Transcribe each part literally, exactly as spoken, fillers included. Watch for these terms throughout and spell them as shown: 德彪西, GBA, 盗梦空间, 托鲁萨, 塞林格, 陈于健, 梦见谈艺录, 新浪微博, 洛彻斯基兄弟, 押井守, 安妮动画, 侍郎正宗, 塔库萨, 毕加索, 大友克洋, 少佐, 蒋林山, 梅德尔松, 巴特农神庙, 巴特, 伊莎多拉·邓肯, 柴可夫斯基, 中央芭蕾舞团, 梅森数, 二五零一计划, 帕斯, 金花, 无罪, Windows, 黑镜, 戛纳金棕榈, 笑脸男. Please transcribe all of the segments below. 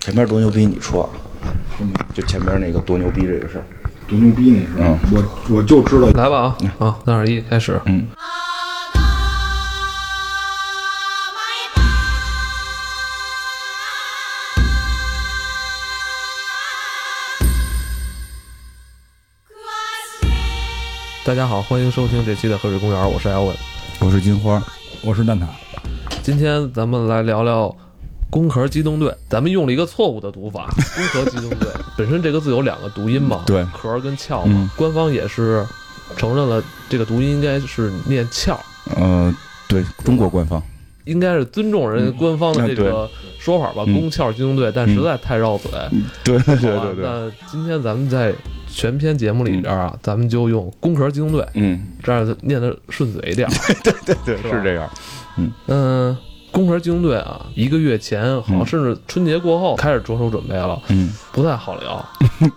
前面多牛逼，你说，就前面那个多牛逼这个事儿，多牛逼那事儿，嗯，我我就知道。来吧啊，啊，三二一，开始，嗯。大家好，欢迎收听这期的河水公园，我是艾文，我是金花，我是蛋挞。今天咱们来聊聊攻壳机动队，咱们用了一个错误的读法，攻壳机动队本身这个字有两个读音嘛，对，壳跟壳嘛，嗯，官方也是承认了这个读音应该是念壳，呃，对，中国官方应该是尊重人官方的这个说法吧，攻壳机动队，但实在太绕嘴，嗯，对对对对。那今天咱们在全篇节目里边啊，嗯，咱们就用攻壳机动队，嗯，这样念得顺嘴一点。对对对， 是, 是这样。嗯嗯，攻壳机动队啊，一个月前，好像甚至春节过后开始着手准备了，嗯，不太好聊。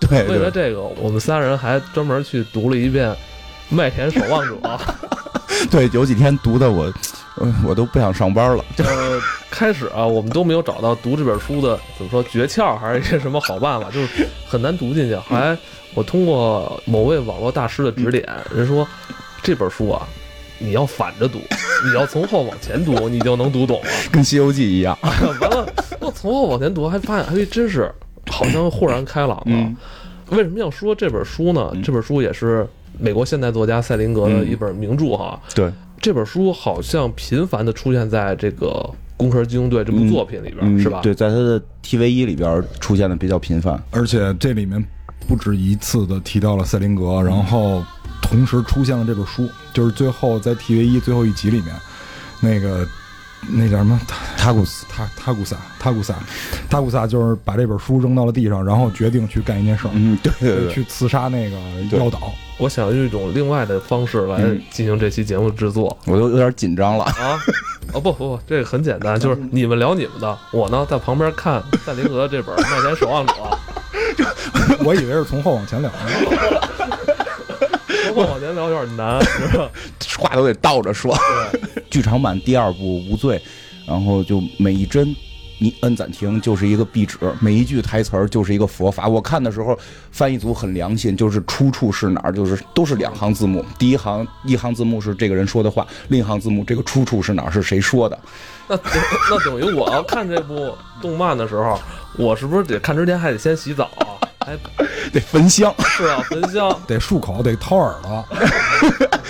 对，为了这个，我们仨人还专门去读了一遍《麦田守望者》。对，有几天读的我，我都不想上班了。呃，开始啊，我们都没有找到读这本书的怎么说诀窍，还是一些什么好办法，就是很难读进去。还我通过某位网络大师的指点，人说这本书啊，你要反着读，你要从后往前读，你就能读懂了，跟《西游记》一样。完了，我从后往前读，还发现还真是好像豁然开朗了。嗯，为什么要说这本书呢？这本书也是美国现代作家塞林格的一本名著哈。嗯，对，这本书好像频繁的出现在这个《攻壳机动队》这部作品里边，嗯，是吧？对，在他的 T V E 里边出现的比较频繁，而且这里面不止一次的提到了塞林格，然后同时出现了这本书，就是最后在 T V E 最后一集里面，那个那叫什么塔古斯塔塔古萨塔古萨塔古萨就是把这本书扔到了地上，然后决定去干一件事儿，嗯，对对对，去刺杀那个妖岛。我想用一种另外的方式来进行这期节目制作，嗯，我都有点紧张了啊！哦不不不，这个很简单，就是你们聊你们的，我呢在旁边看塞林格这本《麦田守望者》。我以为是从后往前聊，从后往前聊有点难，是吧？话都得倒着说。剧场版第二部《无罪》，然后就每一帧你摁暂停就是一个壁纸，每一句台词就是一个佛法。我看的时候，翻译组很良心，就是出处是哪儿，就是都是两行字幕，第一行一行字幕是这个人说的话，另一行字幕这个出处是哪儿，是谁说的。那那等于我要看这部动漫的时候，我是不是得看之前还得先洗澡啊？还得焚香，是啊，焚香得漱口，得掏耳朵。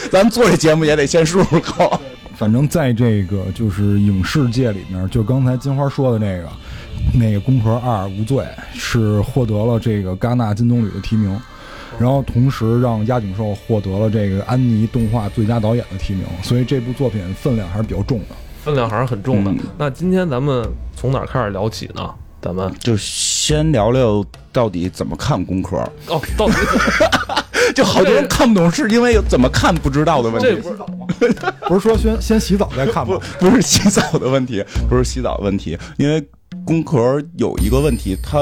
咱们做这节目也得先漱漱口。反正在这个就是影视界里面，就刚才金花说的那个那个《攻壳二无罪》是获得了这个戛纳金棕榈的提名，然后同时让押井守获得了这个安妮动画最佳导演的提名，所以这部作品分量还是比较重的，分量还是很重的。嗯，那今天咱们从哪开始聊起呢？咱们就先聊聊到底怎么看攻壳。哦，到底怎么就好多人看不懂，是因为有怎么看不知道的问题。这不是不是说先先洗澡再看吗？不不是洗澡的问题，不是洗澡的问题，因为攻壳有一个问题，它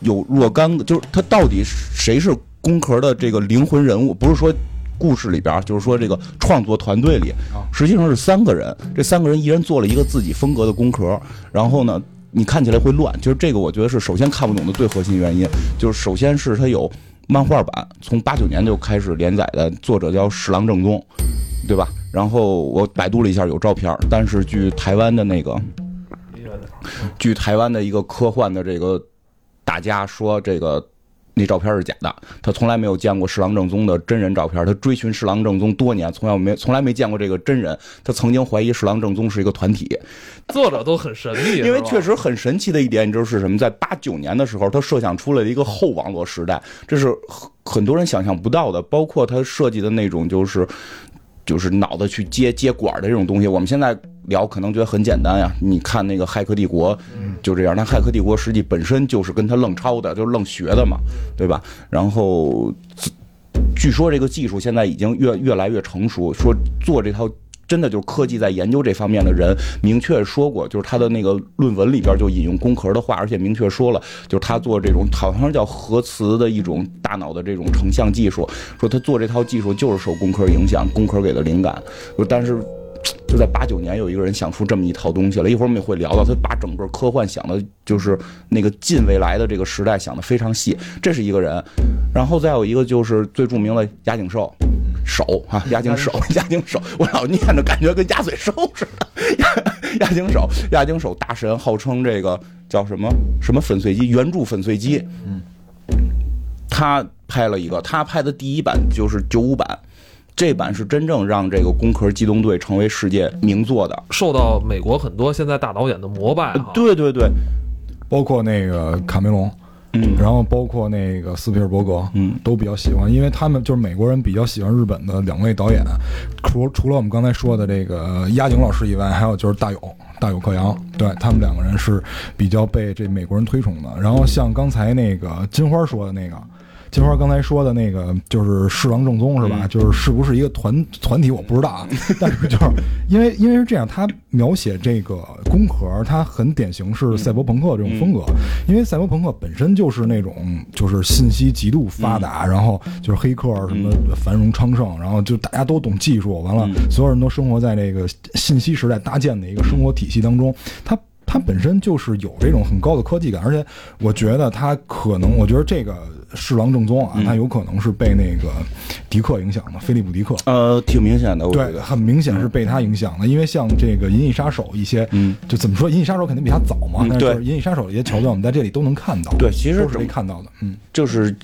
有若干个，就是它到底谁是攻壳的这个灵魂人物？不是说故事里边，就是说这个创作团队里，实际上是三个人，这三个人一人做了一个自己风格的攻壳，然后呢，你看起来会乱。就是这个，我觉得是首先看不懂的最核心原因，就是首先是它有。漫画版从八九年就开始连载的，作者叫侍郎正宗，对吧？然后我百度了一下有照片，但是据台湾的那个，据台湾的一个科幻的这个大家说，这个那照片是假的，他从来没有见过侍郎正宗的真人照片，他追寻侍郎正宗多年，从来没从来没见过这个真人，他曾经怀疑侍郎正宗是一个团体。作者都很神秘，因为确实很神奇的一点，你知道是什么？在八九年的时候，他设想出了一个后网络时代，这是很多人想象不到的，包括他设计的那种就是就是脑子去接接管的这种东西。我们现在聊可能觉得很简单呀，你看那个《骇客帝国》就这样，但《骇客帝国》实际本身就是跟他愣抄的，就是愣学的嘛，对吧？然后据说这个技术现在已经越越来越成熟，说做这套真的就是科技在研究这方面的人明确说过，就是他的那个论文里边就引用攻壳的话，而且明确说了，就是他做这种好像叫核磁的一种大脑的这种成像技术，说他做这套技术就是受攻壳影响，攻壳给的灵感。但是就在八九年有一个人想出这么一套东西了，一会儿我们也会聊到，他把整个科幻想的就是那个近未来的这个时代想的非常细，这是一个人。然后再有一个就是最著名的押井守手啊，押井守，押井守，我老念着感觉跟鸭嘴兽似的。押井守，押井守大神，号称这个叫什么什么粉碎机，原著粉碎机。嗯，他拍了一个，他拍的第一版就是九五版。这版是真正让这个《攻壳机动队》成为世界名作的，受到美国很多现在大导演的膜拜、啊呃。对对对，包括那个卡梅隆，嗯，然后包括那个斯皮尔伯格，嗯，都比较喜欢，因为他们就是美国人比较喜欢日本的两位导演，除除了我们刚才说的这个押井老师以外，还有就是大友。大友克洋，对，他们两个人是比较被这美国人推崇的。然后像刚才那个金花说的那个。金花刚才说的那个就是侍郎正宗是吧？就是是不是一个团团体我不知道啊，但是就是因为因为是这样，他描写这个攻壳，他很典型是赛博朋克这种风格，因为赛博朋克本身就是那种就是信息极度发达，然后就是黑客什么繁荣昌盛，然后就大家都懂技术，完了所有人都生活在这个信息时代搭建的一个生活体系当中，他。它本身就是有这种很高的科技感，而且我觉得它可能，我觉得这个侍郎正宗啊，它有可能是被那个迪克影响的，菲利普迪克，呃，挺明显的，对，很明显是被他影响的，因为像这个《银翼杀手》一些，嗯，就怎么说，《银翼杀手》肯定比他早嘛，但是《银翼杀手》一些桥段我们在这里都能看到，对，其实都是没看到的，嗯，就是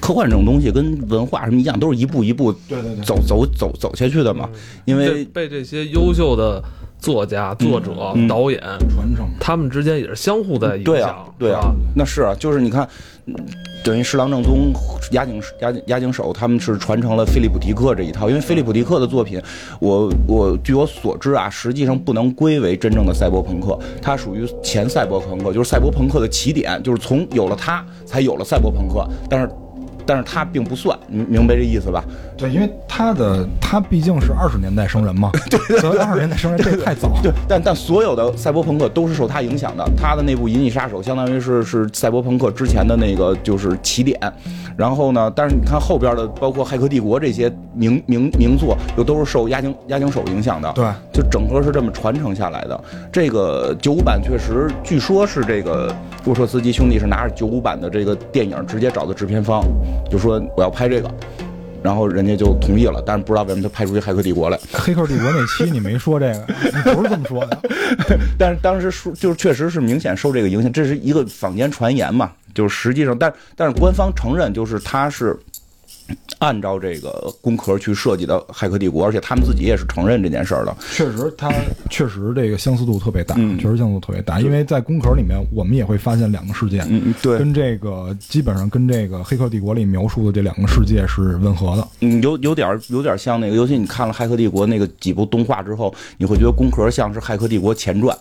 科幻这种东西跟文化什么一样，都是一步一步对对对走走走走下去的嘛，因为被这些优秀的。作家、作者、嗯嗯、导演、传承，他们之间也是相互在影响。对啊，对啊，那是啊，就是你看，等于侍郎正宗、押井、押押井守，他们是传承了菲利普迪克这一套。因为菲利普迪克的作品，我我据我所知啊，实际上不能归为真正的赛博朋克，它属于前赛博朋克，就是赛博朋克的起点，就是从有了它才有了赛博朋克，但是。但是他并不算，明白这意思吧？对，因为他的他毕竟是二十年代生人嘛，对对对，二十年代生人这太早。对，但但所有的赛博朋克都是受他影响的，他的那部《银翼杀手》相当于是是赛博朋克之前的那个就是起点，然后呢，但是你看后边的包括《骇客帝国》这些名名名作，又都是受押井押井守影响的，对，就整个是这么传承下来的。这个九五版确实，据说是这个洛彻斯基兄弟是拿着九五版的这个电影直接找的制片方。就说我要拍这个，然后人家就同意了，但是不知道为什么他拍出去《黑客帝国》来。《黑客帝国》那期你没说这个，你不是这么说的。但是当时说就是确实是明显受这个影响，这是一个坊间传言嘛，就是实际上，但但是官方承认就是他是按照这个攻壳去设计的《骇客帝国》，而且他们自己也是承认这件事儿的。确实他，他确实这个相似度特别大，嗯、确实相似度特别大。因为在攻壳里面，我们也会发现两个世界，嗯、对，跟这个基本上跟这个《黑客帝国》里描述的这两个世界是吻合的。嗯，有有点有点像那个，尤其你看了《骇客帝国》那个几部动画之后，你会觉得攻壳像是《骇客帝国》前传。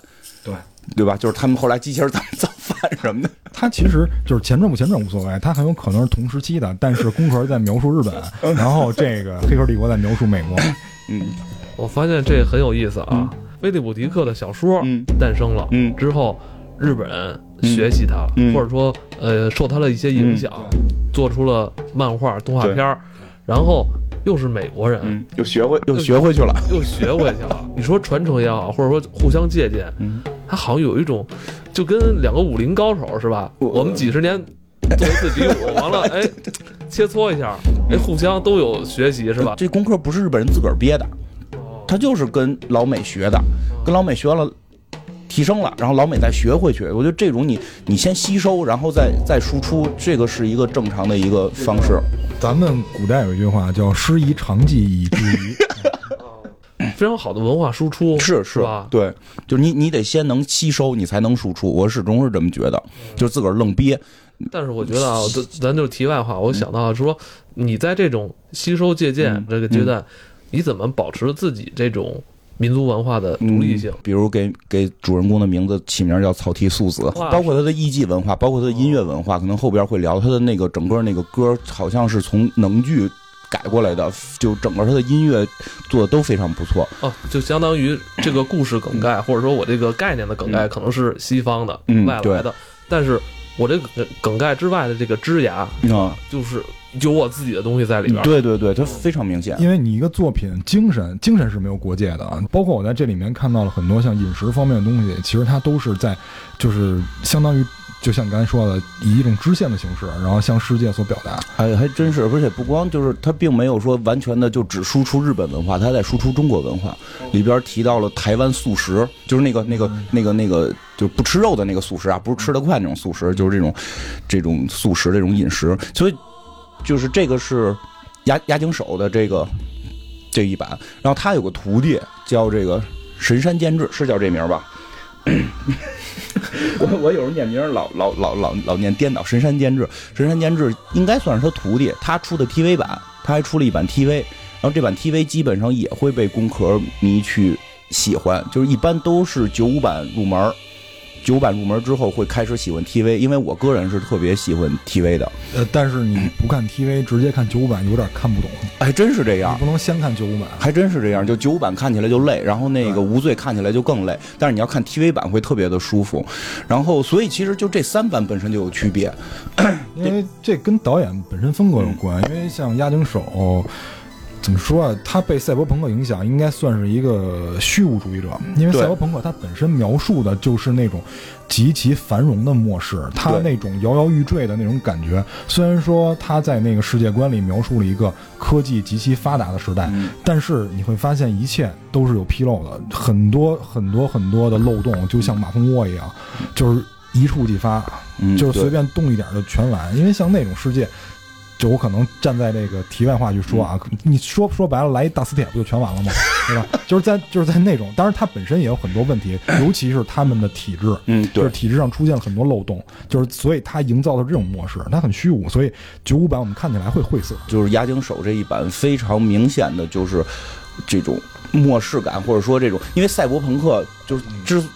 对。对吧？就是他们后来机器人怎么造饭什么的，他其实就是前传不前传无所谓，他很有可能是同时期的。但是攻壳在描述日本，然后这个黑客帝国在描述美国。嗯，我发现这很有意思啊。菲利普迪克的小说诞生了，嗯，之后日本人学习他，嗯、或者说呃受他的一些影响，嗯、做出了漫画、动画片，然后。又是美国人，嗯、又学会又学回去了，又学回去了。你说传承也好，或者说互相借鉴，嗯、它好像有一种，就跟两个武林高手是吧？我们几十年做一次比武，完了哎，切磋一下，哎，互相都有学习是吧？这功课不是日本人自个儿憋的，他就是跟老美学的，跟老美学了。提升了，然后老美再学回去。我觉得这种你你先吸收，然后再再输出，这个是一个正常的一个方式。咱们古代有一句话叫“师夷长技以制夷”，非常好的文化输出是是吧？对，就是你你得先能吸收，你才能输出。我始终是这么觉得，就是自个儿愣憋。但是我觉得啊，咱就题外话，我想到说，你在这种吸收借鉴这个阶段，嗯嗯、你怎么保持自己这种？民族文化的独立性，嗯、比如给给主人公的名字起名叫草剃素子，包括他的艺伎文化，包括他的音乐文化，可能后边会聊他的那个整个那个歌，好像是从能剧改过来的，就整个他的音乐做的都非常不错。哦，就相当于这个故事梗概，或者说我这个概念的梗概，可能是西方的、嗯、外来的，但是我这个梗概之外的这个枝芽啊，嗯、就是有我自己的东西在里边。对对对，这非常明显。因为你一个作品精神，精神是没有国界的啊。包括我在这里面看到了很多像饮食方面的东西，其实它都是在，就是相当于。就像你刚才说的，以一种支线的形式，然后向世界所表达。哎，还真是，而且不光就是它并没有说完全的就只输出日本文化，它在输出中国文化。里边提到了台湾素食，就是那个那个那个那个，就是不吃肉的那个素食啊，不是吃得快那种素食，就是这种这种素食这种饮食。所以就是这个是押押井守的这个这一版，然后他有个徒弟叫这个神山健治，是叫这名吧？我我有时候念名老老老老老念颠倒，神山健治，神山健治应该算是他徒弟，他出的 T V 版，他还出了一版 T V， 然后这版 T V 基本上也会被工壳迷去喜欢，就是一般都是九五版入门，九五版入门之后会开始喜欢 T V， 因为我个人是特别喜欢 T V 的。呃，但是你不看 T V 直接看九五版有点看不懂，还真是这样，你不能先看九五版，还真是这样，就九五版看起来就累，然后那个无罪看起来就更累，但是你要看 T V 版会特别的舒服。然后所以其实就这三版本身就有区别，因为这跟导演本身风格有关，嗯、因为像押井守。怎么说啊？他被赛博朋克影响，应该算是一个虚无主义者，因为赛博朋克它本身描述的就是那种极其繁荣的末世，它那种摇摇欲坠的那种感觉。虽然说它在那个世界观里描述了一个科技极其发达的时代，嗯、但是你会发现一切都是有纰漏的，很多很多很多的漏洞，就像马蜂窝一样，就是一触即发，嗯、就是随便动一点就全完。因为像那种世界。就我可能站在这个题外话去说啊，你说说白了来一大磁铁不就全完了吗？对吧？就是在就是在那种，当然它本身也有很多问题，尤其是他们的体制，嗯，对，就是体制上出现了很多漏洞，就是所以它营造的这种模式，它很虚无，所以九五版我们看起来会晦涩。就是押井守这一版非常明显的就是这种末世感，或者说这种，因为赛博朋克就是之。嗯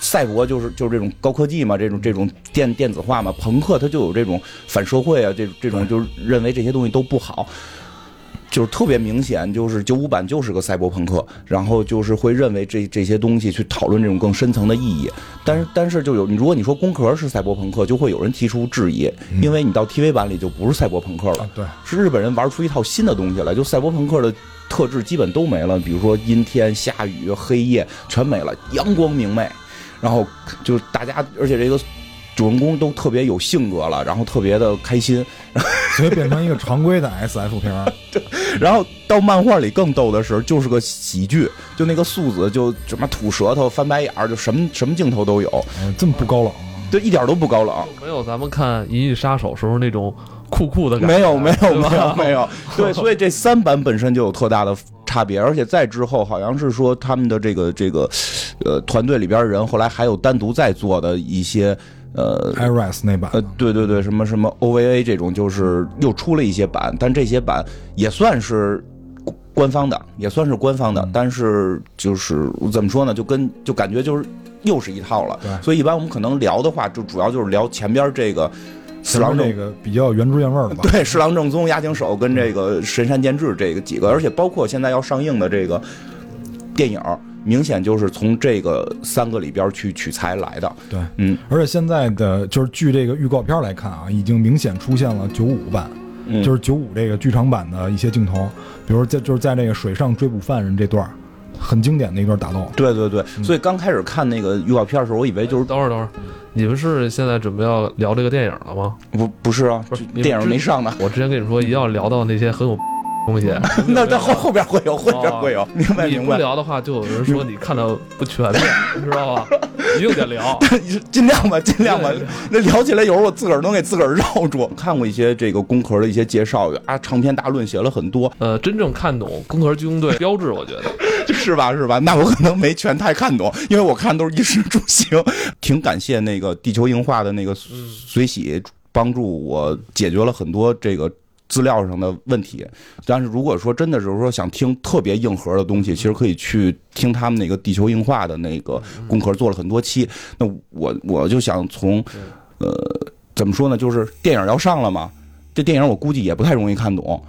赛博就是就是这种高科技嘛，这种这种电电子化嘛，朋克它就有这种反社会啊，这这种就是认为这些东西都不好，就是特别明显，就是九五版就是个赛博朋克，然后就是会认为这这些东西去讨论这种更深层的意义，但是但是就有，如果你说工壳是赛博朋克，就会有人提出质疑，因为你到 T V 版里就不是赛博朋克了，对，是日本人玩出一套新的东西来，就赛博朋克的。特质基本都没了，比如说阴天、下雨、黑夜全没了，阳光明媚，然后就是大家，而且这个主人公都特别有性格了，然后特别的开心，所以变成一个常规的 S F 片儿。然后到漫画里更逗的是，就是个喜剧，就那个素子就什么吐舌头、翻白眼儿，就什么什么镜头都有，哎、这么不高冷，对，一点都不高冷，没有咱们看《银翼杀手》时候那种。酷酷的感觉没有没有没有没有，对，所以这三版本身就有特大的差别，而且在之后好像是说他们的这个这个呃团队里边人后来还有单独在做的一些呃 iris 那版，呃对对对，什么什么 O V A 这种，就是又出了一些版，但这些版也算是官方的，也算是官方的，但是就是怎么说呢，就跟就感觉就是又是一套了，所以一般我们可能聊的话，就主要就是聊前边这个。四郎这个比较原汁原味的吧，对，四郎正宗、押井守跟这个神山健治这个几个，而且包括现在要上映的这个电影，明显就是从这个三个里边去取材来的。对，嗯，而且现在的就是据这个预告片来看啊，已经明显出现了九五版，嗯、就是九五这个剧场版的一些镜头，比如在就是在这个水上追捕犯人这段。很经典的一段打斗，对对对，所以刚开始看那个预告片的时候，我以为就是等会儿等会儿，你们是现在准备要聊这个电影了吗？不不是啊，不是电影没上呢。我之前跟你说，一定要聊到那些很有东西，那那后后边会有，后边会有，明白明白。你不聊的话，就有人说你看的不全面，知道吧？一定得聊，尽量吧，尽量吧。那聊起来有时候我自个儿能给自个儿绕住。看过一些这个工壳的一些介绍啊，长篇大论写了很多。呃，真正看懂工壳机动队标志，我觉得。是吧是吧，那我可能没全太看懂，因为我看都是衣食住行。挺感谢那个地球映画的那个随喜，帮助我解决了很多这个资料上的问题。但是如果说真的是说想听特别硬核的东西，其实可以去听他们那个地球映画的那个工壳做了很多期。那我我就想从呃怎么说呢，就是电影要上了嘛，这电影我估计也不太容易看懂。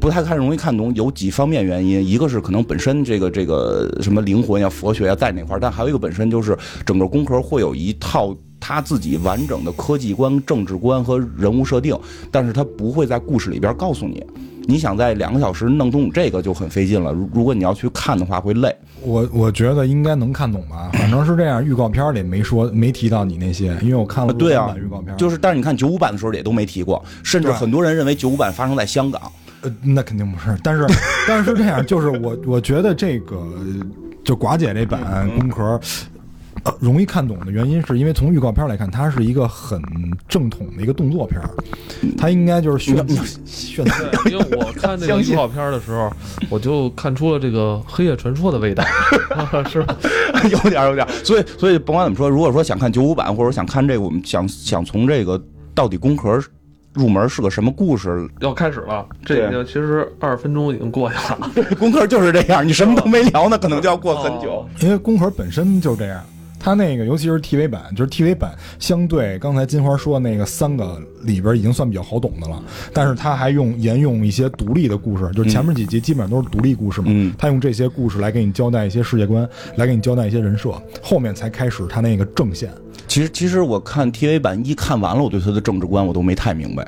不太看容易看懂，有几方面原因，一个是可能本身这个这个什么灵魂呀、佛学呀在那块儿，但还有一个本身就是整个工壳会有一套他自己完整的科技观、政治观和人物设定，但是他不会在故事里边告诉你。你想在两个小时弄懂这个就很费劲了，如果你要去看的话会累。我我觉得应该能看懂吧，反正是这样。预告片里没说没提到你那些，因为我看了对啊预告片，就是但是你看九五版的时候也都没提过，甚至很多人认为九五版发生在香港，呃，那肯定不是。但是但是这样，就是我我觉得这个就寡姐这版工壳。呃，容易看懂的原因是因为从预告片来看，它是一个很正统的一个动作片，它应该就是炫炫。因为我看那个预告片的时候，我就看出了这个《黑夜传说》的味道，是吧？有点，有点。所以，所以甭管怎么说，如果说想看九五版，或者想看这个，我们想想从这个到底工壳入门是个什么故事，要开始了。这个其实二十分钟已经过去了。对，工壳就是这样，你什么都没聊呢，可能就要过很久。哦、因为工壳本身就是这样。它那个，尤其是 T V 版，就是 T V 版相对刚才金花说那个三个里边已经算比较好懂的了，但是它还用沿用一些独立的故事，就是前面几集基本上都是独立故事嘛，嗯、它用这些故事来给你交代一些世界观，来给你交代一些人设，后面才开始它那个正线。其实，其实我看 T V 版一看完了，我对它的政治观我都没太明白。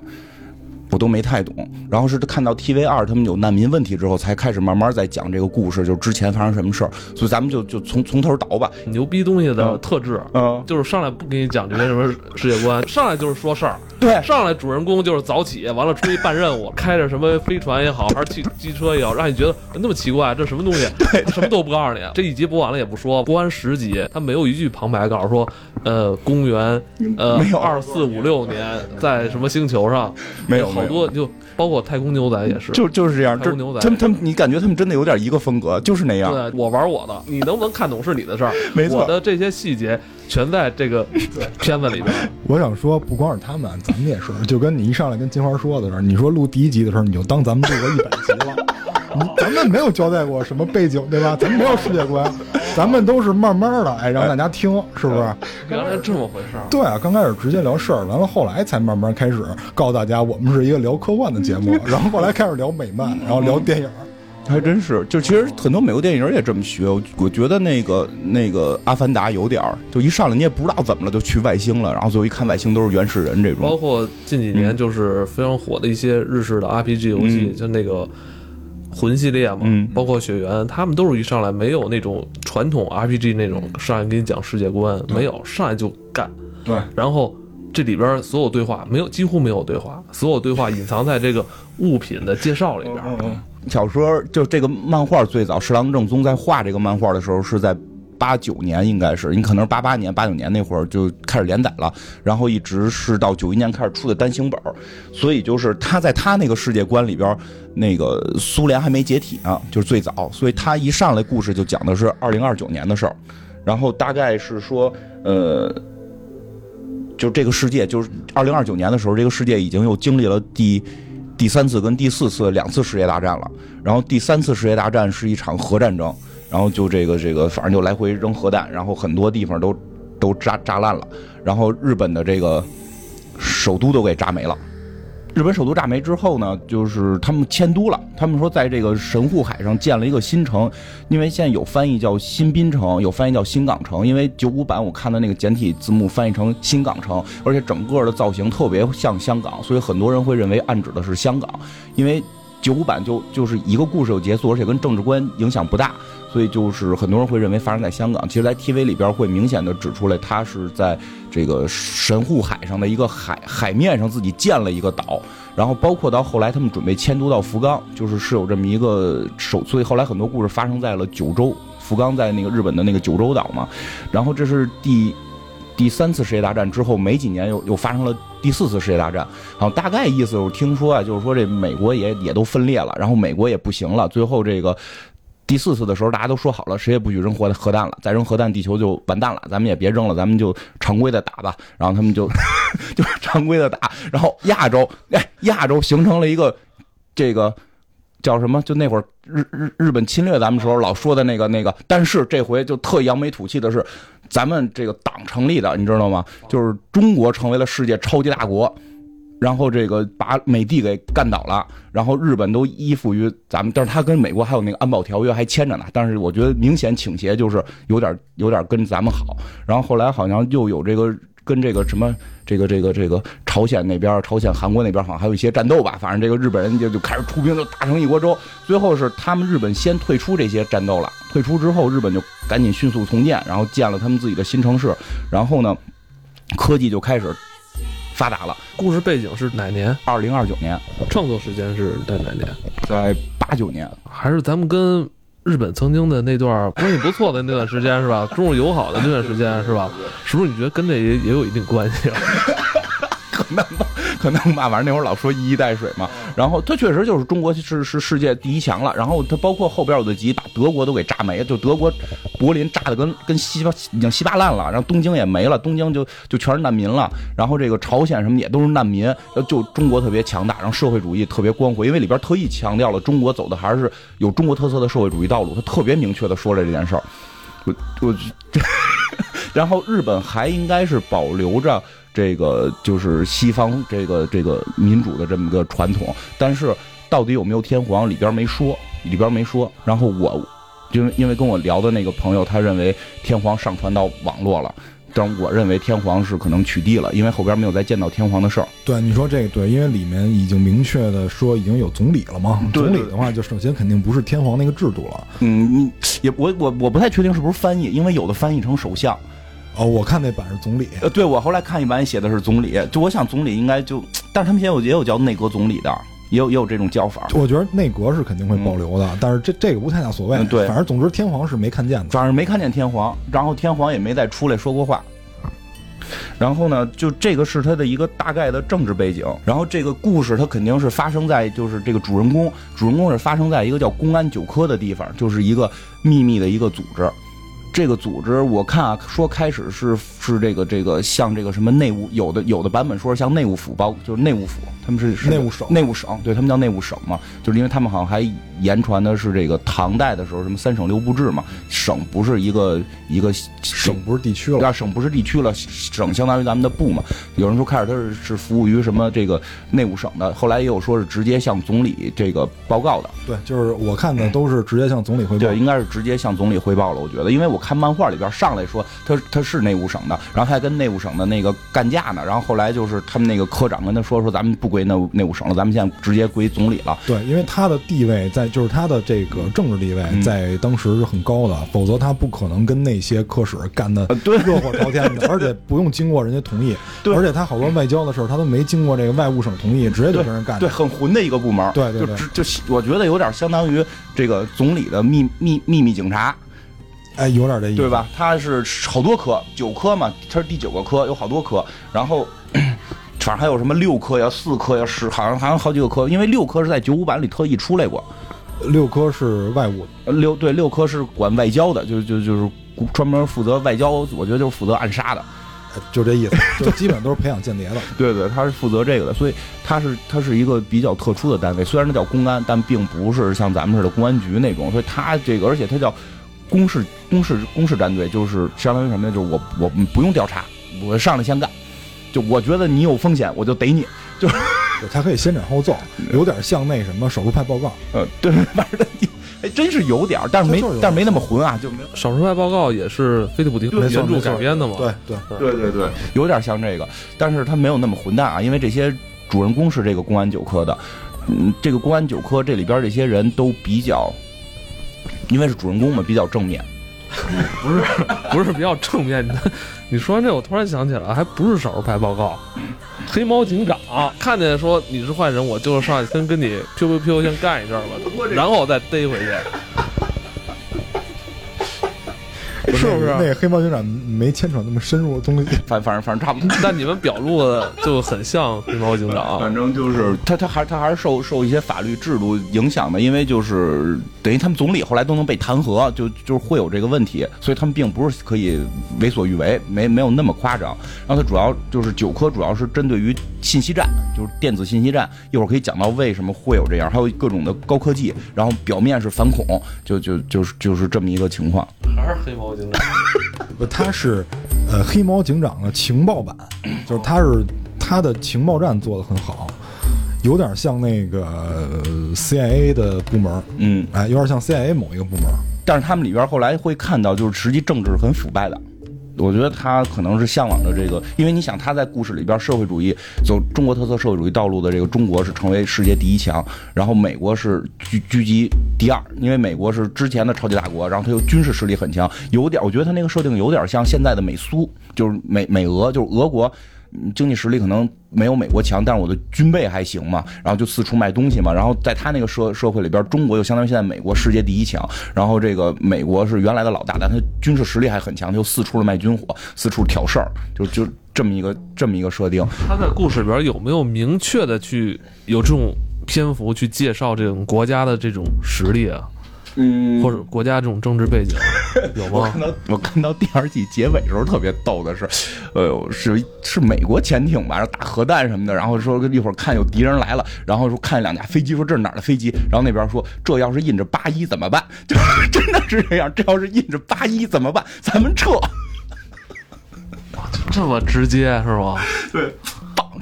我都没太懂，然后是看到 T V 二他们有难民问题之后，才开始慢慢在讲这个故事，就是之前发生什么事儿。所以咱们就就从从头倒吧。牛逼东西的特质，嗯，就是上来不给你讲这些什么世界观，上来就是说事儿。对，上来主人公就是早起，完了出去办任务，开着什么飞船也好，还是汽机车也好，让你觉得那么奇怪，这什么东西？对，什么都不告诉你。这一集播完了也不说，播完十集，他没有一句旁白告诉说，呃，公元呃二四五六年在什么星球上没有。好多就包括太空牛仔也是，就就是这样。太空牛仔，他们他们，你感觉他们真的有点一个风格，就是那样。对，我玩我的，你能不能看懂是你的事儿。没错，我的这些细节全在这个片子里边。我想说，不光是他们，咱们也是。就跟你一上来跟金花说的时候，你说录第一集的时候，你就当咱们录过一百集了。咱们没有交代过什么背景，对吧？咱们没有世界观，咱们都是慢慢的，哎，让大家听，是不是？原来这么回事儿。对啊，刚开始直接聊事儿，完了后来才慢慢开始告诉大家，我们是一个聊科幻的节目，然后后来开始聊美漫，然后聊电影。还真是，就其实很多美国电影也这么学。我我觉得那个那个《阿凡达》有点儿，就一上来你也不知道怎么了，就去外星了，然后最后一看外星都是原始人这种。包括近几年就是非常火的一些日式的 R P G 游戏，嗯、就那个。魂系列嘛，嗯，包括雪原，他们都是一上来没有那种传统 R P G 那种上来给你讲世界观，没有，上来就干。对，然后这里边所有对话没有，几乎没有对话，所有对话隐藏在这个物品的介绍里边。嗯嗯嗯、小说就这个漫画最早，石郎正宗在画这个漫画的时候是在八九年，应该是，你可能是八八年、八九年那会儿就开始连载了，然后一直是到九一年开始出的单行本，所以就是他在他那个世界观里边。那个苏联还没解体啊，就是最早，所以他一上来故事就讲的是二零二九年的事儿，然后大概是说，呃，就这个世界，就是二零二九年的时候，这个世界已经又经历了第第三次跟第四次两次世界大战了，然后第三次世界大战是一场核战争，然后就这个这个反正就来回扔核弹，然后很多地方都都炸炸烂了，然后日本的这个首都都给炸没了。日本首都炸没之后呢，就是他们迁都了。他们说在这个神户海上建了一个新城，因为现在有翻译叫新滨城，有翻译叫新港城。因为九五版我看的那个简体字幕翻译成新港城，而且整个的造型特别像香港，所以很多人会认为暗指的是香港。因为九五版就就是一个故事有结束，而且跟政治观影响不大，所以就是很多人会认为发生在香港。其实，在 T V 里边会明显的指出来，它是在。这个神户海上的一个海海面上自己建了一个岛，然后包括到后来他们准备迁都到福冈，就是是有这么一个首，所以后来很多故事发生在了九州，福冈在那个日本的那个九州岛嘛。然后这是第第三次世界大战之后没几年又又发生了第四次世界大战，然后大概意思我听说啊，就是说这美国也也都分裂了，然后美国也不行了，最后这个。第四次的时候，大家都说好了，谁也不许扔核核弹了，再扔核弹地球就完蛋了，咱们也别扔了，咱们就常规的打吧。然后他们就就常规的打，然后亚洲，哎，亚洲形成了一个这个叫什么？就那会儿日日日本侵略咱们时候老说的那个那个，但是这回就特扬眉吐气的是，咱们这个党成立的，你知道吗？就是中国成为了世界超级大国。然后这个把美帝给干倒了，然后日本都依附于咱们，但是他跟美国还有那个安保条约还签着呢，但是我觉得明显倾斜，就是有点有点跟咱们好。然后后来好像又有这个跟这个什么这个这个这个朝鲜那边、朝鲜韩国那边好像还有一些战斗吧，反正这个日本人就就开始出兵，就打成一锅粥。最后是他们日本先退出这些战斗了，退出之后，日本就赶紧迅速重建，然后建了他们自己的新城市，然后呢，科技就开始发达了。故事背景是哪年？二零二九年。创作时间是在哪年？在八九年。还是咱们跟日本曾经的那段关系不错的那段时间是吧？中日友好的那段时间是吧？是不是你觉得跟这也也有一定关系啊？可能吧，可能吧。反正那会儿老说一衣带水嘛，然后他确实就是中国是是世界第一强了。然后他包括后边有的集把德国都给炸没，就德国柏林炸的跟跟稀巴已经稀巴烂了，然后东京也没了，东京就就全是难民了。然后这个朝鲜什么也都是难民，就中国特别强大，然后社会主义特别光辉，因为里边特意强调了中国走的还是有中国特色的社会主义道路，他特别明确的说了这件事儿。我我这。然后日本还应该是保留着这个就是西方这个这个民主的这么个传统，但是到底有没有天皇里边没说，里边没说。然后我因为因为跟我聊的那个朋友，他认为天皇上传到网络了，但我认为天皇是可能取缔了，因为后边没有再见到天皇的事儿。对，你说这个对，因为里面已经明确的说已经有总理了嘛，总理的话就首先肯定不是天皇那个制度了。嗯，也我我我不太确定是不是翻译，因为有的翻译成首相。哦，我看那版是总理。呃，对，我后来看一版写的是总理，就我想总理应该就，但是他们也有也有叫内阁总理的，也有也有这种叫法。我觉得内阁是肯定会保留的，嗯、但是这这个不太大所谓。嗯、对，反正总之天皇是没看见的，反正没看见天皇，然后天皇也没再出来说过话。然后呢，就这个是他的一个大概的政治背景。然后这个故事它肯定是发生在，就是这个主人公，主人公是发生在一个叫公安九科的地方，就是一个秘密的一个组织。这个组织我看啊，说开始是是这个这个像这个什么内务，有的有的版本说是像内务府包，就是内务府，他们 是, 是内务省，内务省，对他们叫内务省嘛，就是因为他们好像还言传的是这个唐代的时候什么三省六部制嘛，省不是一个一个省不是地区了，省不是地区了，省相当于咱们的部嘛。有人说开始他是是服务于什么这个内务省的，后来也有说是直接向总理这个报告的。对，就是我看的都是直接向总理汇报。对，应该是直接向总理汇报了，我觉得，因为我。看漫画里边上来说他他是内务省的，然后他还跟内务省的那个干架呢，然后后来就是他们那个科长跟他说说咱们不归内内务省了，咱们现在直接归总理了。对，因为他的地位在，就是他的这个政治地位在当时是很高的，嗯、否则他不可能跟那些科室干的热火朝天的，而且不用经过人家同意，而且他好多外交的事儿他都没经过这个外务省同意，直接就跟人干的。对，很混的一个部门。对对对，就就我觉得有点相当于这个总理的秘秘秘密警察。哎，有点这意思，对吧？他是好多科，九科嘛，他是第九个科，有好多科。然后，反正还有什么六科呀、四科呀、十，好像好像好几个科。因为六科是在九五版里特意出来过。六科是外务，六对六科是管外交的，就就就是专门负责外交，我觉得就是负责暗杀的，就这意思，就基本都是培养间谍的。对对，他是负责这个的，所以他是他是一个比较特殊的单位。虽然他叫公安，但并不是像咱们似的公安局那种，所以他这个，而且他叫。公示公示公示战队，就是相当于什么呢？就是我我不用调查，我上来先干，就我觉得你有风险，我就逮你，就是他可以先斩后奏，有点像那什么少数派报告。呃，对，反正哎，真是有点，但是没但是没那么混啊，就没有。少数派报告也是菲利普·迪克原著改编的嘛，对对对对对，有点像这个，但是他没有那么混蛋啊，因为这些主人公是这个公安九科的，嗯，这个公安九科这里边这些人都比较。因为是主人公嘛，比较正面，不是不是比较正面。你说完这，我突然想起来，还不是少数派报告，黑猫警长、啊、看见说你是坏人，我就上去先跟你 Q Q Q 先干一阵吧，然后再逮回去，是不是？那个黑猫警长没牵扯那么深入的东西，反反正反正差不多。但你们表露的就很像黑猫警长，反正就是他他还他还是受受一些法律制度影响的，因为就是。等于他们总理后来都能被弹劾，就就是会有这个问题，所以他们并不是可以为所欲为，没没有那么夸张。然后它主要就是九科，主要是针对于信息战，就是电子信息战。一会儿可以讲到为什么会有这样，还有各种的高科技。然后表面是反恐，就就就是就是这么一个情况。还是黑猫警长，不，他是呃黑猫警长的情报版，就是他是他的情报站做得很好。有点像那个 C I A 的部门，嗯，哎，有点像 C I A 某一个部门，但是他们里边后来会看到，就是实际政治很腐败的，我觉得他可能是向往着这个，因为你想他在故事里边社会主义走中国特色社会主义道路的这个中国是成为世界第一强，然后美国是居居居第二，因为美国是之前的超级大国，然后他又军事实力很强，有点我觉得他那个设定有点像现在的美苏，就是美美俄，就是俄国经济实力可能没有美国强，但是我的军备还行嘛，然后就四处卖东西嘛，然后在他那个社社会里边，中国就相当于现在美国世界第一强，然后这个美国是原来的老大，但他军事实力还很强，就四处的卖军火，四处挑事儿，就就这么一个这么一个设定。他在故事里边有没有明确的去有这种篇幅去介绍这种国家的这种实力啊？嗯，或者国家这种政治背景有吗？我看到我看到第二季结尾的时候特别逗的是，呃，是是美国潜艇吧，打核弹什么的，然后说一会儿看有敌人来了，然后说看两架飞机，说这是哪儿的飞机，然后那边说这要是印着八一怎么办？就真的是这样，这要是印着八一怎么办？咱们撤。这么直接是吗？对。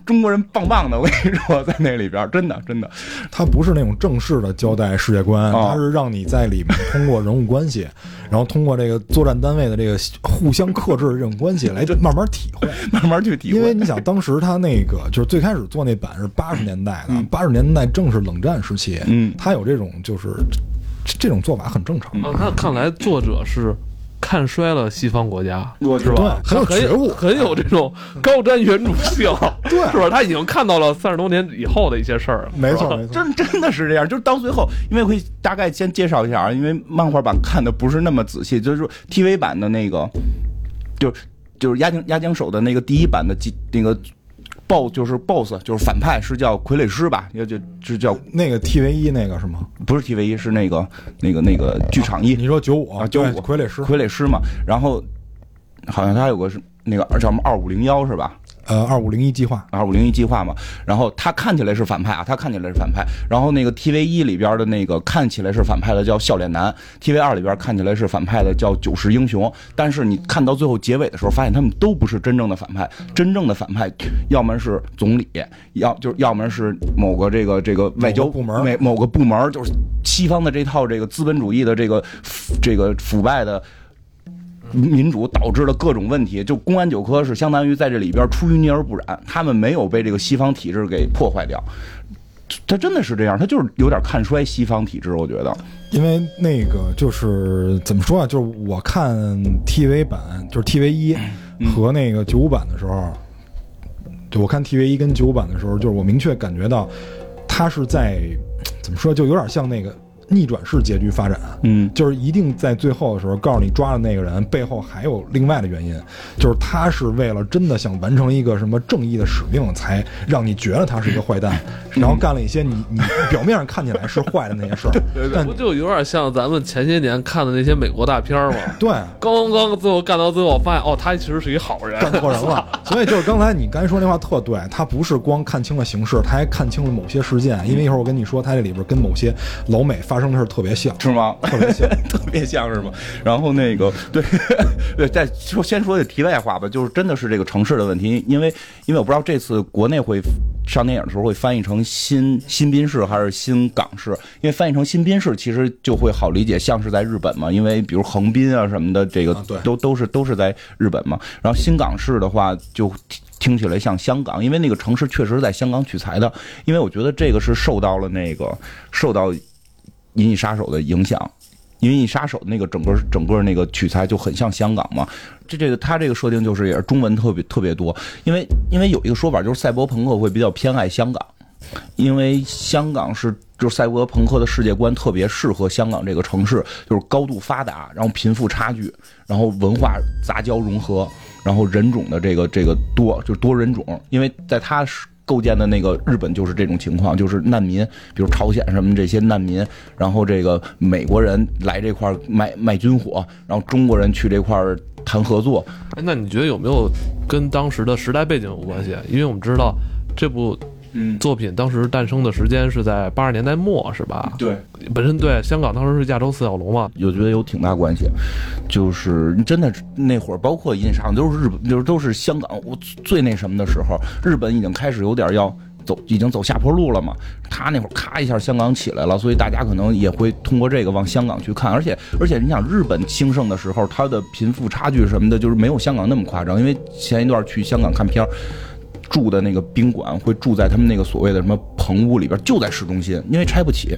中国人棒棒的，我跟你说，在那里边真的真的，他不是那种正式的交代世界观，他是让你在里面通过人物关系，然后通过这个作战单位的这个互相克制的这种关系来慢慢体会，慢慢去体会。因为你想，当时他那个就是最开始做那版是八十年代的，八十年代正是冷战时期，嗯，他有这种就是这种做法很正常。那看来作者是。看衰了西方国家，是吧？很有觉悟，很有这种高瞻远瞩性，对，是吧？他已经看到了三十多年以后的一些事儿，没错，没错，真真的是这样。就是到最后，因为会大概先介绍一下啊，因为漫画版看的不是那么仔细，就是 T V 版的那个，就就是押井押井守的那个第一版的那个。BOSS 就是 BOSS 就是反派是叫傀儡师吧，也就是叫那个 T V 一那个是吗？不是 T V 一，是那个那个那个剧场一、啊。你说九五啊，九五傀儡师，傀儡师嘛。然后好像他有个是那个叫什么二五零幺是吧？呃，二五零一计划，二五零一计划嘛。然后他看起来是反派啊，他看起来是反派。然后那个 T V 一里边的那个看起来是反派的叫笑脸男 ，T V 二里边看起来是反派的叫九十英雄。但是你看到最后结尾的时候，发现他们都不是真正的反派，真正的反派要么是总理，要就是要么是某个这个这个外交部门，某某个部门就是西方的这套这个资本主义的这个这个腐败的。民主导致了各种问题，就公安九科是相当于在这里边出淤泥而不染，他们没有被这个西方体制给破坏掉，他真的是这样，他就是有点看衰西方体制，我觉得。因为那个就是怎么说啊，就是我看 T V 版，就是 T V 一和那个九五版的时候，就我看 T V 一跟九五版的时候，就是我明确感觉到，他是在怎么说，就有点像那个。逆转式结局发展，嗯，就是一定在最后的时候告诉你抓的那个人背后还有另外的原因，就是他是为了真的想完成一个什么正义的使命，才让你觉得他是一个坏蛋，然后干了一些你你表面上看起来是坏的那些事儿，但不就有点像咱们前些年看的那些美国大片吗？对，刚刚最后干到最后，发现哦，他其实是一好人，干错人了。所以就是刚才你刚才说那话特对，他不是光看清了形势，他还看清了某些事件，因为一会儿我跟你说，他这里边跟某些老美发。发生的事特别像，是吗？特别像，特别像是吗？然后那个，对，对，再说先说点题外话吧，就是真的是这个城市的问题，因为因为我不知道这次国内会上电影的时候会翻译成新新宾市还是新港市，因为翻译成新宾市其实就会好理解，像是在日本嘛，因为比如横滨啊什么的，这个都都是都是在日本嘛。然后新港市的话就。听起来像香港，因为那个城市确实是在香港取材的，因为我觉得这个是受到了那个受到。银翼杀手的影响，因为银翼杀手那个整个整个那个取材就很像香港嘛，这这个它这个设定就是也是中文特别特别多，因为因为有一个说法就是赛博朋克会比较偏爱香港，因为香港是就是赛博朋克的世界观特别适合香港这个城市，就是高度发达，然后贫富差距，然后文化杂交融合，然后人种的这个这个多就是多人种，因为在它是。构建的那个日本就是这种情况，就是难民，比如朝鲜什么这些难民，然后这个美国人来这块卖卖军火，然后中国人去这块谈合作。哎，那你觉得有没有跟当时的时代背景有关系？因为我们知道这部作品当时诞生的时间是在八十年代末，是吧？对，本身对香港当时是亚洲四小龙嘛，我觉得有挺大关系。就是真的那会儿，包括印象都是日本，就是都是香港我最那什么的时候，日本已经开始有点要走已经走下坡路了嘛，他那会儿咔一下香港起来了，所以大家可能也会通过这个往香港去看，而且而且你想日本兴盛的时候，他的贫富差距什么的就是没有香港那么夸张，因为前一段去香港看片住的那个宾馆会住在他们那个所谓的什么棚屋里边，就在市中心，因为拆不起，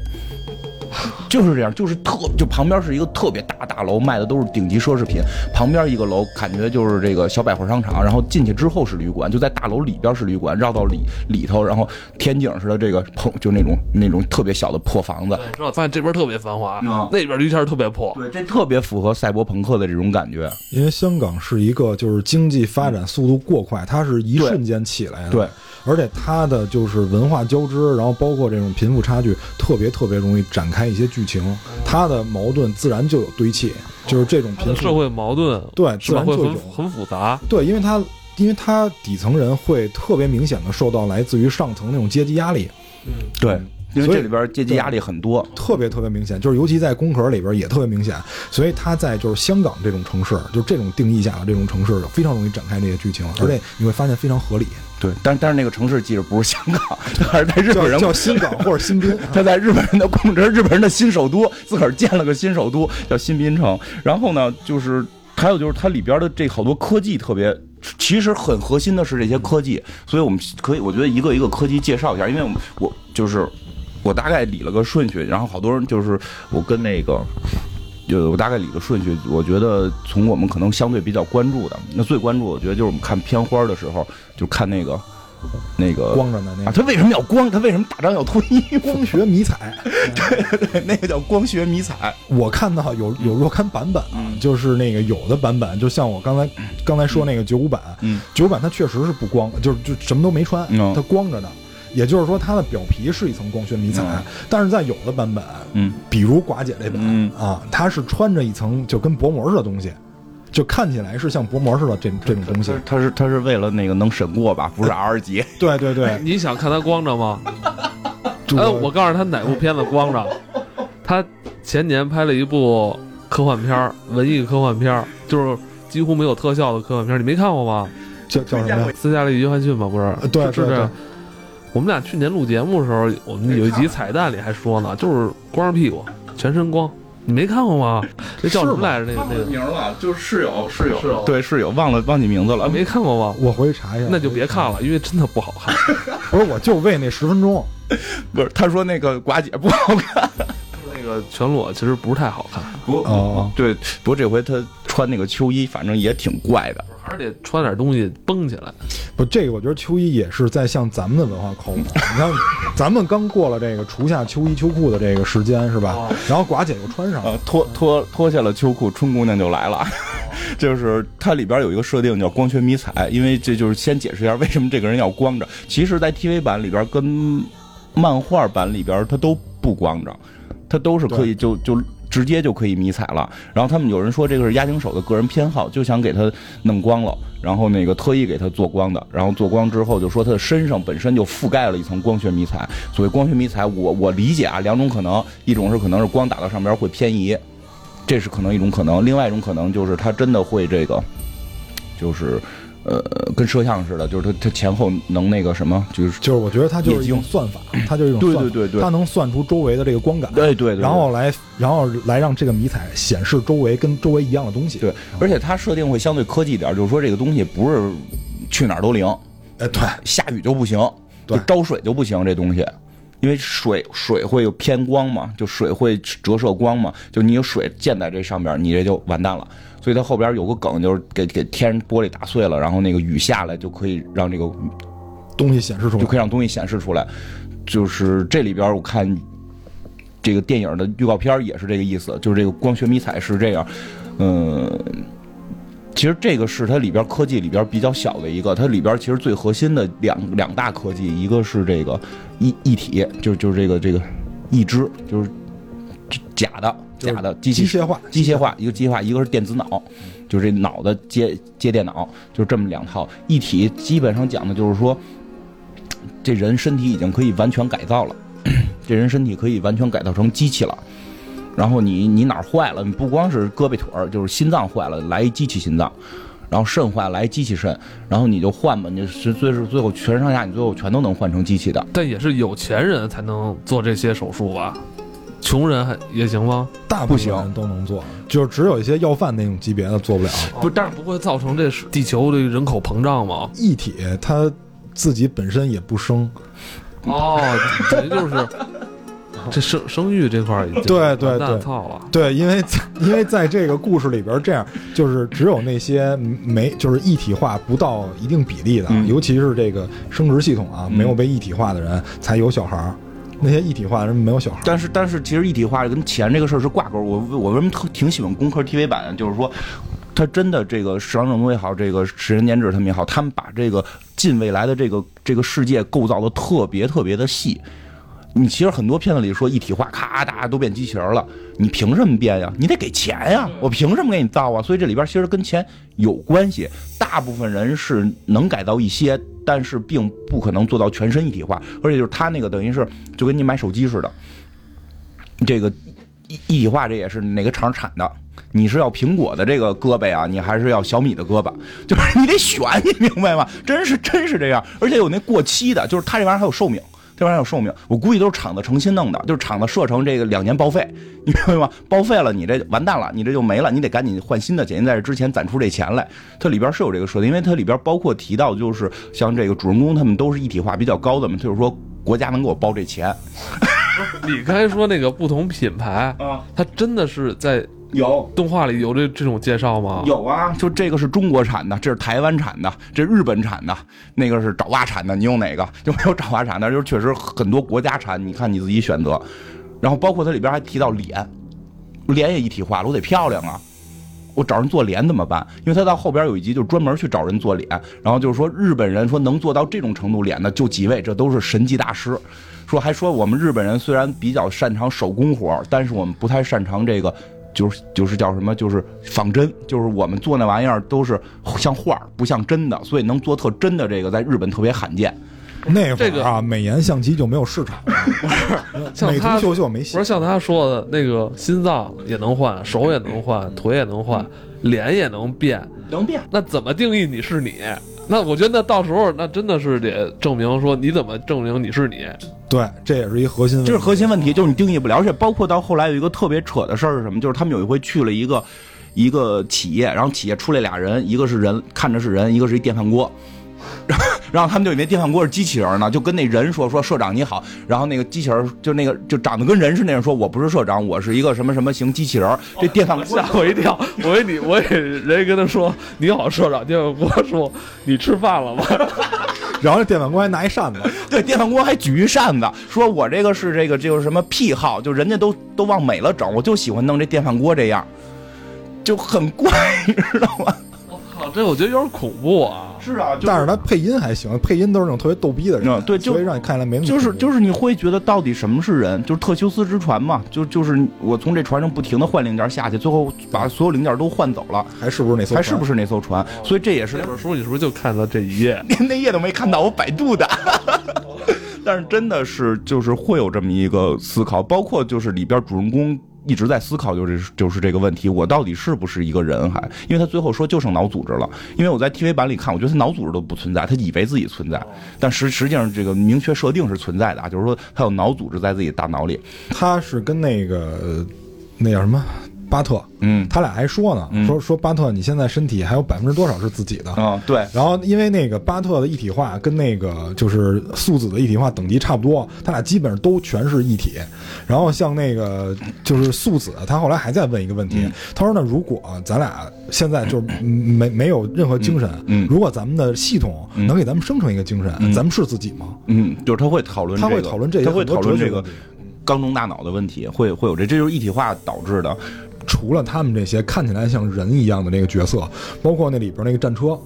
就是这样，就是特就旁边是一个特别大大楼，卖的都是顶级奢侈品，旁边一个楼感觉就是这个小百货商场，然后进去之后是旅馆，就在大楼里边是旅馆，绕到里里头，然后天井似的这个棚，就那种那种特别小的破房子。对，发现这边特别繁华，嗯、那边一下特别破。对，这特别符合赛博朋克的这种感觉。因为香港是一个就是经济发展速度过快，它是一瞬间起来的。对。对，而且它的就是文化交织，然后包括这种贫富差距，特别特别容易展开一些剧情，它的矛盾自然就有堆砌，就是这种贫富社会矛盾，对，自然就有很复杂，对，因为它因为它底层人会特别明显的受到来自于上层那种阶级压力，嗯，对。因为这里边阶级压力很多，特别特别明显，就是尤其在工壳里边也特别明显，所以他在就是香港这种城市，就这种定义下的这种城市，非常容易展开这些剧情，而且你会发现非常合理。对，但但是那个城市记着不是香港，还是在日本人叫新港或者新滨，他在日本人的控制，日本人的新首都，自个儿建了个新首都叫新滨城。然后呢，就是还有就是它里边的这好多科技特别。其实很核心的是这些科技，所以我们可以，我觉得一个一个科技介绍一下，因为我们我就是我大概理了个顺序，然后好多人就是我跟那个，就我大概理个顺序，我觉得从我们可能相对比较关注的，那最关注我觉得就是我们看片花的时候，就看那个。那个光着的那个、啊，他为什么要光？他为什么大张要脱衣服？光学迷彩，对对对，那个叫光学迷彩。我看到有有若干版本啊，嗯、就是那个有的版本，就像我刚才刚才说那个九五版，嗯，九五版它确实是不光，就是就什么都没穿，嗯、它光着的。也就是说，它的表皮是一层光学迷彩，嗯、但是在有的版本，嗯，比如寡姐这版、嗯、啊，它是穿着一层就跟薄膜似的东西。就看起来是像薄膜似的这这种东西，他是他是为了那个能审过吧，不是 R 级。对对对，你想看他光着吗？哎，我告诉他哪部片子光着？他前年拍了一部科幻片，文艺科幻片，就是几乎没有特效的科幻片，你没看过吗？叫叫什么？斯嘉丽·约翰逊吧，不是？对对对。对，我们俩去年录节目的时候，我们有一集彩蛋里还说呢，就是光着屁股，全身光。你没看过吗？这叫什么来着？那个那个名了，就是室友，室友，室友，对，室友，忘了忘记名字了。没看过吗？我回去查一下。那就别看了，因为真的不好看。不是，我就为那十分钟。不是，他说那个寡姐不好看，那个全裸其实不是太好看。不，哦，对，不过这回他穿那个秋衣，反正也挺怪的。而且穿点东西绷起来，不，这个我觉得秋衣也是在向咱们的文化靠拢。你看，咱们刚过了这个除下秋衣秋裤的这个时间是吧？哦、然后寡姐又穿上了，脱脱脱下了秋裤，春姑娘就来了。就是它里边有一个设定叫光学迷彩，因为这就是先解释一下为什么这个人要光着。其实，在 T V 版里边跟漫画版里边，它都不光着，它都是可以就就。直接就可以迷彩了，然后他们有人说这个是押井守的个人偏好，就想给他弄光了，然后那个特意给他做光的，然后做光之后就说他的身上本身就覆盖了一层光学迷彩。所谓光学迷彩，我我理解啊，两种可能，一种是可能是光打到上边会偏移，这是可能一种可能，另外一种可能就是他真的会这个，就是呃跟摄像似的，就是他他前后能那个什么，就是就是我觉得他就是一种算法，他就是一种算法，对对对对，他能算出周围的这个光感，对对 对, 对，然后来。然后来让这个迷彩显示周围跟周围一样的东西，对，而且它设定会相对科技一点，就是说这个东西不是去哪儿都灵，哎，对，下雨就不行，就招水就不行这东西，因为水水会有偏光嘛，就水会折射光嘛，就你有水溅在这上边，你这就完蛋了。所以它后边有个梗，就是给给天玻璃打碎了，然后那个雨下来就可以让这个东西显示出来，就可以让东西显示出来。就是这里边我看。这个电影的预告片也是这个意思，就是这个光学迷彩是这样，嗯，其实这个是它里边科技里边比较小的一个，它里边其实最核心的两两大科技，一个是这个一一体，就就是这个这个义肢，就是假的假的机器机械化机械化，一个机械化，一个是电子脑，就是这脑的接接电脑，就是这么两套。一体基本上讲的就是说，这人身体已经可以完全改造了。这人身体可以完全改造成机器了，然后你你哪儿坏了？你不光是胳膊腿儿，就是心脏坏了，来一机器心脏，然后肾坏来机器肾，然后你就换吧，你是最是最后全身上下你最后全都能换成机器的。但也是有钱人才能做这些手术吧？穷人还也行吗？大部分人都能做，就是只有一些要饭那种级别的做不了。不，但是不会造成这地球的人口膨胀吗？异体它自己本身也不生。哦，也就是。这生生育这块已经对对对操了，对，因为因为在这个故事里边，这样就是只有那些没就是一体化不到一定比例的，嗯、尤其是这个生殖系统啊、嗯、没有被一体化的人才有小孩，那些一体化的人没有小孩。但是但是其实一体化跟钱这个事儿是挂钩。我我为什么挺喜欢工科 T V 版的，就是说。他真的这个市场整容也好，这个十人减脂他们也好，他们把这个近未来的这个这个世界构造的特别特别的细。你其实很多片子里说一体化，咔哒都变机器人了，你凭什么变呀？你得给钱呀，我凭什么给你造啊？所以这里边其实跟钱有关系。大部分人是能改造一些，但是并不可能做到全身一体化。而且就是他那个等于是就跟你买手机似的，这个一一体化这也是哪个厂产的。你是要苹果的这个胳膊啊，你还是要小米的胳膊？就是你得选，你明白吗？真是真是这样，而且有那过期的，就是它这玩意儿还有寿命，这玩意儿还有寿命。我估计都是厂子诚心弄的，就是厂子设成这个两年报废，你明白吗？报废了，你这完蛋了，你这就没了，你得赶紧换新的，解决在这之前攒出这钱来。它里边是有这个设定，因为它里边包括提到，就是像这个主人公他们都是一体化比较高的嘛，就是说国家能给我包这钱。你刚才说那个不同品牌啊，它真的是在。有动画里有这这种介绍吗？有啊，就这个是中国产的，这是台湾产的，这日本产的，那个是爪哇产的，你用哪个？就没有爪哇产的，就是确实很多国家产，你看你自己选择。然后包括它里边还提到脸，脸也一体化了，我得漂亮啊，我找人做脸怎么办？因为它到后边有一集就专门去找人做脸，然后就是说日本人说能做到这种程度脸的就几位，这都是神级大师。说还说我们日本人虽然比较擅长手工活，但是我们不太擅长这个。就是就是叫什么，就是仿真，就是我们做那玩意儿都是像画不像真的，所以能做特真的这个在日本特别罕见。那会儿啊，美颜相机就没有市场，美图秀秀没戏。不是像他说的那个，心脏也能换，手也能换，腿也能换，脸也能变，能变。那怎么定义你是你？那我觉得到时候那真的是得证明说你怎么证明你是你。对，这也是一核心问题，这是核心问题，就是你定义不了。而且包括到后来有一个特别扯的事儿是什么，就是他们有一回去了一个一个企业，然后企业出来俩人，一个是人看着是人，一个是一电饭锅，然后然后他们就以为电饭锅是机器人呢，就跟那人说说社长你好，然后那个机器人就那个就长得跟人是那样说，我不是社长，我是一个什么什么型机器人。这电饭锅吓我一跳，我也你我也人跟他说你好社长，电饭锅说你吃饭了吗？然后电饭锅还拿一扇子，对，电饭锅还举一扇子，说我这个是这个就是什么癖好，就人家都都往美了整，我就喜欢弄这电饭锅这样，就很怪，你知道吗？我靠，这我觉得有点恐怖啊。是啊，就是、但是他配音还行，配音都是那种特别逗逼的人，嗯、对，就所以让你看起来没那么就是就是你会觉得到底什么是人，就是特修斯之船嘛，就就是我从这船上不停的换零件下去，最后把所有零件都换走了，还是不是那艘船还是不是那艘船？哦、所以这也是那本书，你是不是就看到这一页？那页都没看到，我百度的。但是真的是就是会有这么一个思考，包括就是里边主人公。一直在思考，就是就是这个问题，我到底是不是一个人？还因为他最后说就剩脑组织了，因为我在 T V 版里看，我觉得他脑组织都不存在，他以为自己存在，但实实际上这个明确设定是存在的啊，就是说他有脑组织在自己大脑里。他是跟那个那叫什么巴特，嗯，他俩还说呢，嗯、说说巴特你现在身体还有百分之多少是自己的啊、哦？对。然后因为那个巴特的一体化跟那个就是素子的一体化等级差不多，他俩基本上都全是一体。然后像那个就是素子，他后来还在问一个问题，嗯、他说呢，如果咱俩现在就是没没有任何精神，嗯，如果咱们的系统能给咱们生成一个精神，嗯、咱们是自己吗？嗯，就是他会讨论、这个，他会讨论这些，他会讨论这个缸中大脑的问题，会会有这，这就是一体化导致的。除了他们这些看起来像人一样的那个角色，包括那里边那个战车，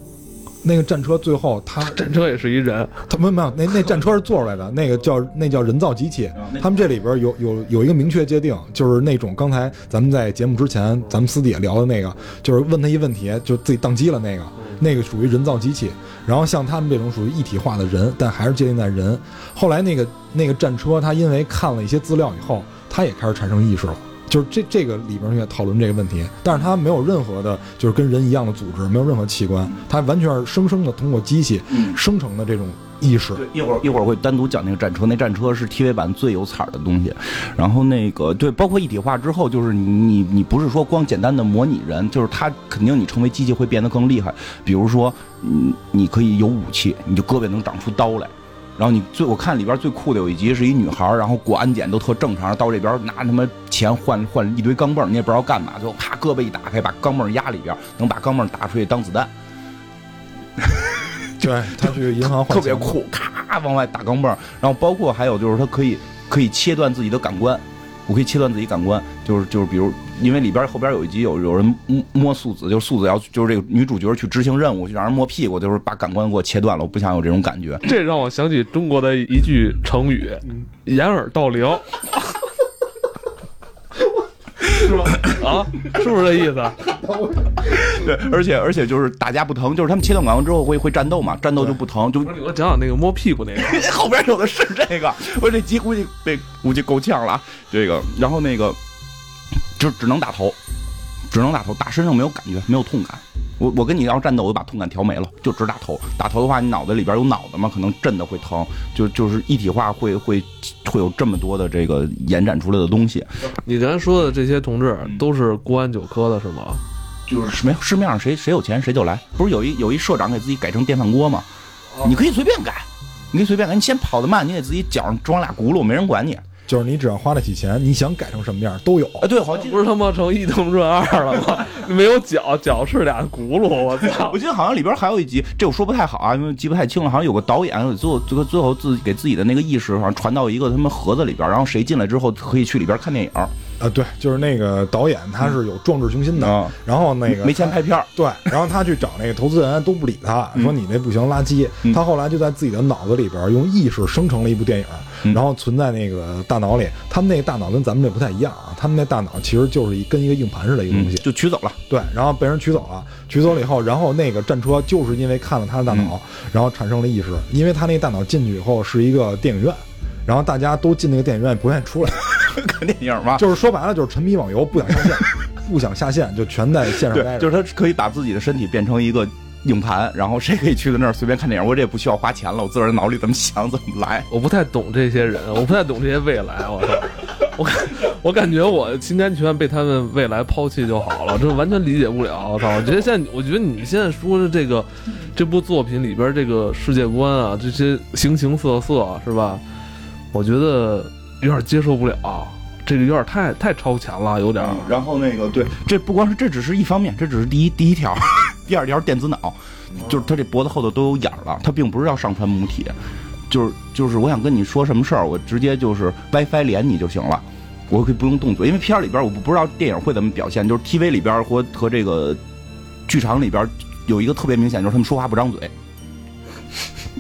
那个战车最后他战车也是一人，他没有没有那那战车是做出来的，那个叫那叫人造机器。他们这里边有有有一个明确界定，就是那种刚才咱们在节目之前咱们私底下聊的那个，就是问他一问题就自己宕机了那个，那个属于人造机器。然后像他们这种属于一体化的人，但还是界定在人。后来那个那个战车，他因为看了一些资料以后，他也开始产生意识了。就是这这个里边也讨论这个问题，但是它没有任何的就是跟人一样的组织，没有任何器官，它完全是生生的通过机器生成的这种意识。对，一会儿一会儿会单独讲那个战车，那战车是 T V 版最有彩的东西。然后那个对，包括一体化之后，就是你你不是说光简单的模拟人，就是它肯定你成为机器会变得更厉害。比如说，嗯，你可以有武器，你就胳膊能长出刀来。然后你最我看里边最酷的有一集是一女孩，然后过安检都特正常，到这边拿他妈钱换换一堆钢镚，你也不知道干嘛，最后咔胳膊一打开，把钢镚压里边，能把钢镚打出去当子弹。对，他去银行换特别酷，咔往外打钢镚。然后包括还有就是他可以可以切断自己的感官，我可以切断自己感官，就是就是比如因为里边后边有一集有有人摸摸素子，就是素子要就是这个女主角去执行任务，去让人摸屁股，就是把感官给我切断了，我不想有这种感觉。这让我想起中国的一句成语，掩耳盗铃。是吧？啊，是不是这意思？对，而且而且就是打架不疼，就是他们切断感官之后会会战斗嘛，战斗就不疼。就我讲讲那个摸屁股那个，后边有的是这个，我这集估计被估计够呛了。这个，然后那个就只能打头，只能打头，打身上没有感觉，没有痛感。我我跟你要战斗，我就把痛感调没了，就只打头。打头的话，你脑子里边有脑子嘛，可能震的会疼。就就是一体化会会会有这么多的这个延展出来的东西。你刚才说的这些同志都是公安九科的是吗？就是没有市面上谁谁有钱谁就来。不是有一有一社长给自己改成电饭锅吗？你可以随便改，你可以随便改。你先跑得慢，你给自己脚上装俩轱辘，没人管你。就是你只要花得起钱，你想改成什么样都有。哎，对，好像不是他妈成一通转二了吗？没有脚，脚是俩轱辘。我操！我记得好像里边还有一集，这我说不太好啊，因为记不太清了。好像有个导演最后最后最后自己给自己的那个意识，好像传到一个他们盒子里边，然后谁进来之后可以去里边看电影。啊，对，就是那个导演他是有壮志雄心的，嗯、然后那个没钱拍片儿，对，然后他去找那个投资人都不理他，嗯、说你那不行，垃圾、嗯。他后来就在自己的脑子里边用意识生成了一部电影，嗯、然后存在那个大脑里。他们那个大脑跟咱们这不太一样啊，他们那大脑其实就是一跟一个硬盘似的一个东西，嗯、就取走了。对，然后被人取走了，取走了以后，然后那个战车就是因为看了他的大脑，嗯、然后产生了意识，因为他那个大脑进去以后是一个电影院，然后大家都进那个电影院不愿意出来。看电影嘛，就是说白了，就是沉迷网游，不想下线，不想下线就全在线上待着。对，就是他可以把自己的身体变成一个硬盘，然后谁可以去到那儿随便看电影，我这也不需要花钱了，我自个儿脑里怎么想怎么来。我不太懂这些人，我不太懂这些未来，我操！我我感觉我心甘情愿被他们未来抛弃就好了，这完全理解不了。我操！我觉得现在，我觉得你现在说的这个这部作品里边这个世界观啊，这些形形色色啊，是吧？我觉得有点接受不了，这个有点太太超前了，有点。嗯、然后那个对，这不光是这只是一方面，这只是第一第一条，第二条电子脑，就是他这脖子后头都有眼了，他并不是要上传母体，就是就是我想跟你说什么事儿，我直接就是 WiFi 连你就行了，我可以不用动嘴，因为片里边我不知道电影会怎么表现，就是 T V 里边和和这个剧场里边有一个特别明显，就是他们说话不张嘴。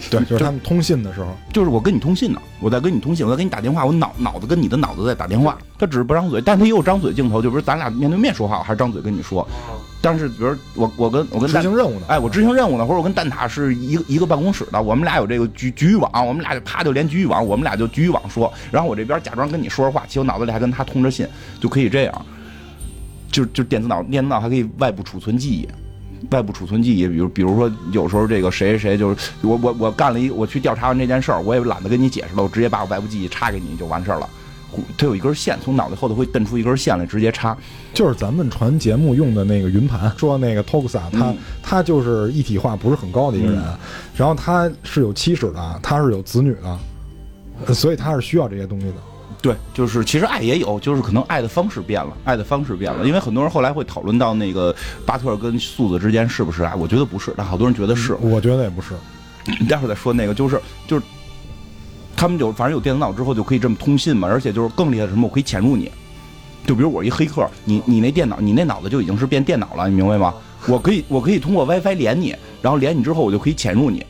对，就是他们通信的时候，就是我跟你通信呢，我在跟你通信，我在跟你打电话，我脑脑子跟你的脑子在打电话，他只是不张嘴，但他也有张嘴镜头，就不是咱俩面对面说话，我还是张嘴跟你说。但是比如我我跟我跟执行任务呢，哎，我执行任务呢，或者我跟蛋塔是一个一个办公室的，我们俩有这个局局域网，我们俩就啪就连局域网，我们俩就局域网说，然后我这边假装跟你说说话，其实我脑子里还跟他通着信，就可以这样，就就电子脑电子脑还可以外部储存记忆。外部储存记忆，比如比如说有时候这个谁谁就是我我我干了一我去调查完这件事儿，我也懒得跟你解释了，我直接把我外部记忆插给你就完事儿了。它有一根线，从脑袋后头会蹬出一根线来，直接插。就是咱们传节目用的那个云盘，说那个 Toxa， 他他、嗯、就是一体化不是很高的一个人，嗯、然后他是有妻室的，他是有子女的，所以他是需要这些东西的。对，就是其实爱也有，就是可能爱的方式变了，爱的方式变了，因为很多人后来会讨论到那个巴特尔跟素子之间是不是爱，我觉得不是，但好多人觉得是，我觉得也不是。待会儿再说那个，就是就是他们有反正有电子脑之后就可以这么通信嘛，而且就是更厉害的什么，我可以潜入你，就比如我一黑客，你你那电脑你那脑子就已经是变电脑了，你明白吗？我可以我可以通过 WiFi 连你，然后连你之后我就可以潜入你。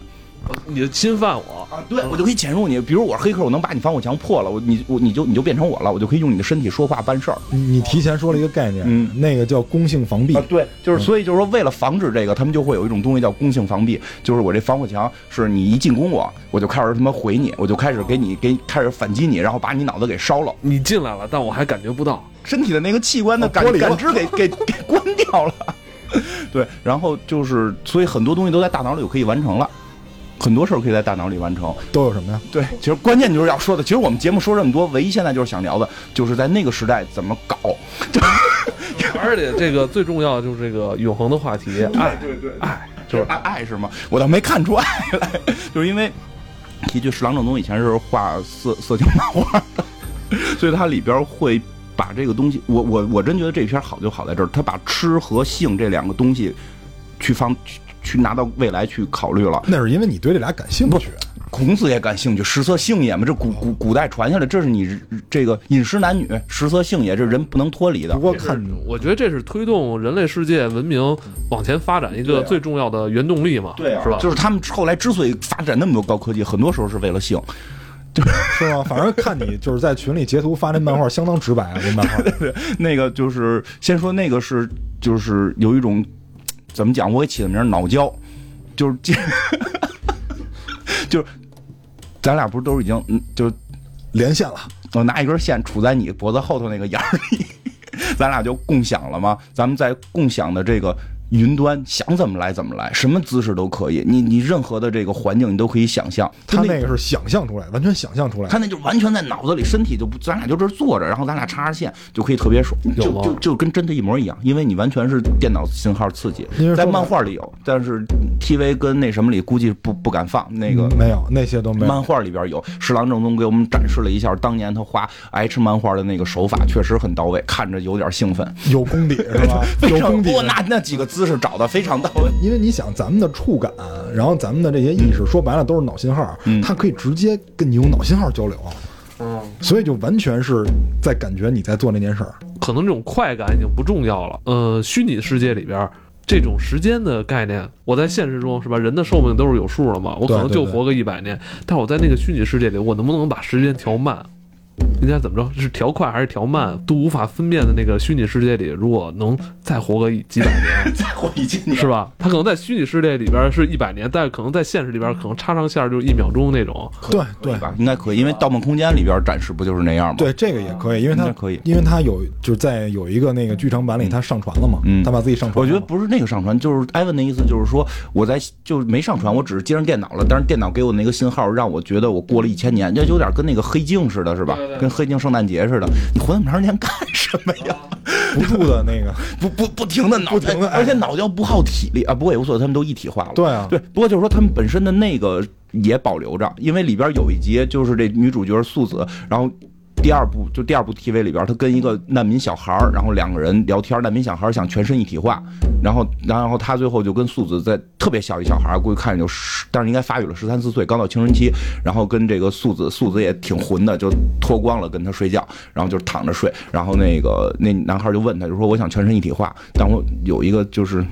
你就侵犯我，啊，对，我就可以潜入你。比如我是黑客，我能把你防火墙破了，我你我你就你就变成我了，我就可以用你的身体说话办事儿。你提前说了一个概念，嗯，那个叫攻性防壁啊，对，就是所以就是说为了防止这个，他们就会有一种东西叫攻性防壁，就是我这防火墙是你一进攻我，我就开始他妈回你，我就开始给你给开始反击你，然后把你脑子给烧了。你进来了，但我还感觉不到身体的那个器官的感、哦、感知给给给关掉了。对，然后就是，所以很多东西都在大脑里就可以完成了，很多事儿可以在大脑里完成。都有什么呀？对，其实关键就是要说的，其实我们节目说这么多，唯一现在就是想聊的，就是在那个时代怎么搞。而且这个最重要的就是这个永恒的话题，爱，对对，爱就是爱，爱是吗？我倒没看出爱来，就是因为提及十郎正宗以前是画色色情漫画的，所以它里边会。把这个东西，我我我真觉得这篇好就好在这儿，他把吃和性这两个东西去放去去拿到未来去考虑了。那是因为你对这俩感兴趣，孔子也感兴趣，食色性也嘛，这古古古代传下来，这是你这个饮食男女，食色性也，这人不能脱离的。不过看，我觉得这是推动人类世界文明往前发展一个最重要的原动力嘛，对啊，是吧？就是他们后来之所以发展那么多高科技，很多时候是为了性。是吗？反正看你就是在群里截图发那漫画，相当直白啊！那漫画，对对对，那个就是先说那个是，就是有一种怎么讲，我给起的名脑胶，就是就是咱俩不是都已经就连线了？我拿一根线杵在你脖子后头那个眼里，咱俩就共享了吗？咱们在共享的这个。云端想怎么来怎么来，什么姿势都可以，你你任何的这个环境你都可以想象。他那个是想象出来，完全想象出来。他那就完全在脑子里，身体就不，咱俩就这坐着，然后咱俩插着线就可以特别爽，就就就跟真的一模一样，因为你完全是电脑信号刺激。在漫画里有，但是 T V 跟那什么里估计不不敢放那个、嗯、没有那些都没有。漫画里边有，十郎正宗给我们展示了一下当年他画 H 漫画的那个手法，确实很到位，看着有点兴奋，有功底是吧？有功底，那那几个字。姿势找的非常到位，因为你想咱们的触感，然后咱们的这些意识，嗯、说白了都是脑信号，嗯、它可以直接跟你用脑信号交流，嗯，所以就完全是在感觉你在做那件事儿。可能这种快感已经不重要了，呃，虚拟世界里边这种时间的概念，我在现实中是吧，人的寿命都是有数了嘛，我可能就活个一百年，对对对但我在那个虚拟世界里，我能不能把时间调慢？应该怎么着？是调快还是调慢，都无法分辨的那个虚拟世界里，如果能再活个几百年，再活一千年，是吧？他可能在虚拟世界里边是一百年，但可能在现实里边可能插上线就是一秒钟那种。对对吧？应该可以，因为《盗梦空间》里边展示不就是那样吗？对，这个也可以，因为它可以，因为它有就是在有一个那个剧场版里，它上传了嘛，嗯，它把自己上传了。我觉得不是那个上传，就是艾文的意思，就是说我在就是没上传，我只是接上电脑了，但是电脑给我那个信号让我觉得我过了一千年，这有点跟那个黑镜似的，是吧？跟黑镜圣诞节似的，你活那么长时间干什么呀？不住的那个，不不不停的脑，不停的，而且脑胶不耗体力啊。不过也无所谓，他们都一体化了。对啊，对。不过就是说，他们本身的那个也保留着，因为里边有一集就是这女主角素子，然后第二部就第二部 T V 里边，她跟一个难民小孩然后两个人聊天，难民小孩想全身一体化，然后然后他最后就跟素子在特别小一小孩，估计看着就，但是应该发育了十三四岁，刚到青春期，然后跟这个素子，素子也挺混的，就脱光了跟他睡觉，然后就躺着睡，然后那个那男孩就问他，就说我想全身一体化，但我有一个就是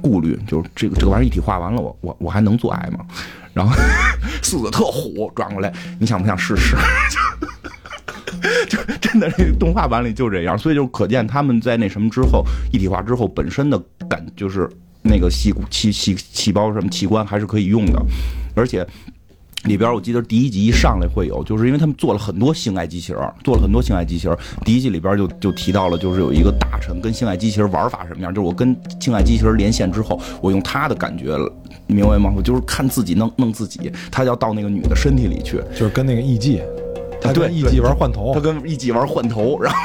顾虑，就是这个这个玩意儿一体化完了，我我我还能做爱吗？然后素子特虎转过来，你想不想试试？就真的这动画版里就这样，所以就可见他们在那什么之后，一体化之后本身的感就是那个细细细细胞什么器官还是可以用的，而且里边我记得第一集一上来会有，就是因为他们做了很多性爱机器人，做了很多性爱机器人。第一集里边就就提到了，就是有一个大臣跟性爱机器人玩法什么样，就是我跟性爱机器人连线之后，我用他的感觉了。明白吗？我就是看自己弄弄自己，他要到那个女的身体里去，就是跟那个艺伎。他跟一级玩换头，他跟一级玩换头，然后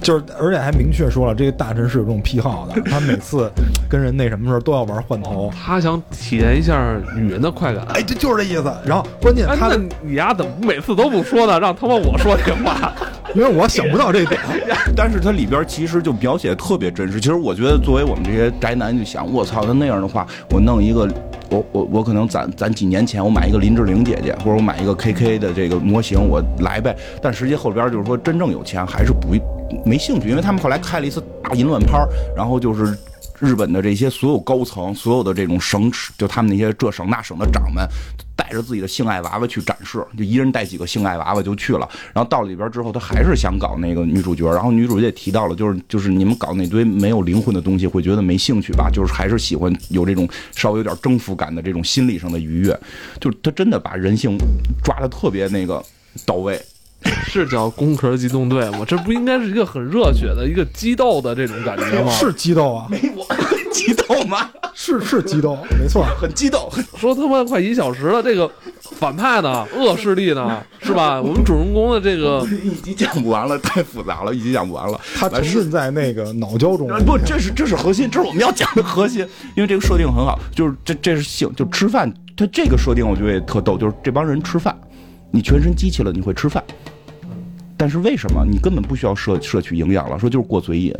就是，而且还明确说了，这个大臣是有这种癖好的，他每次跟人那什么时候都要玩换头，哦、他想体验一下女人的快感。哎，这就是这意思。然后关键他，哎、你丫怎么每次都不说呢？让他妈我说这话。因为我想不到这点，但是它里边其实就描写的特别真实。其实我觉得，作为我们这些宅男，就想，我操，他那样的话，我弄一个，我我我可能攒攒几年前，我买一个林志玲姐姐，或者我买一个 K K 的这个模型，我来呗。但实际后边就是说，真正有钱还是不没兴趣，因为他们后来开了一次大淫乱趴，然后就是日本的这些所有高层，所有的这种省，就他们那些这省那省的长们，带着自己的性爱娃娃去展示，就一人带几个性爱娃娃就去了。然后到里边之后，他还是想搞那个女主角，然后女主角也提到了，就是就是你们搞那堆没有灵魂的东西，会觉得没兴趣吧？就是还是喜欢有这种稍微有点征服感的这种心理上的愉悦。就是他真的把人性抓得特别那个到位。是叫工壳机动队吗？这不应该是一个很热血的一个激斗的这种感觉吗？是激斗啊，没我激斗吗？是是激斗，没错，很激斗。说他妈快一小时了，这个反派呢，恶势力呢，是吧？我们主人公的这个一集讲不完了，太复杂了，一集讲不完了。他沉浸在那个脑胶中。不，这是这是核心，这是我们要讲的核心，因为这个设定很好，就是这这是性，就吃饭。他这个设定我觉得也特逗，就是这帮人吃饭。你全身机器了，你会吃饭，但是为什么你根本不需要摄摄取营养了？说就是过嘴瘾，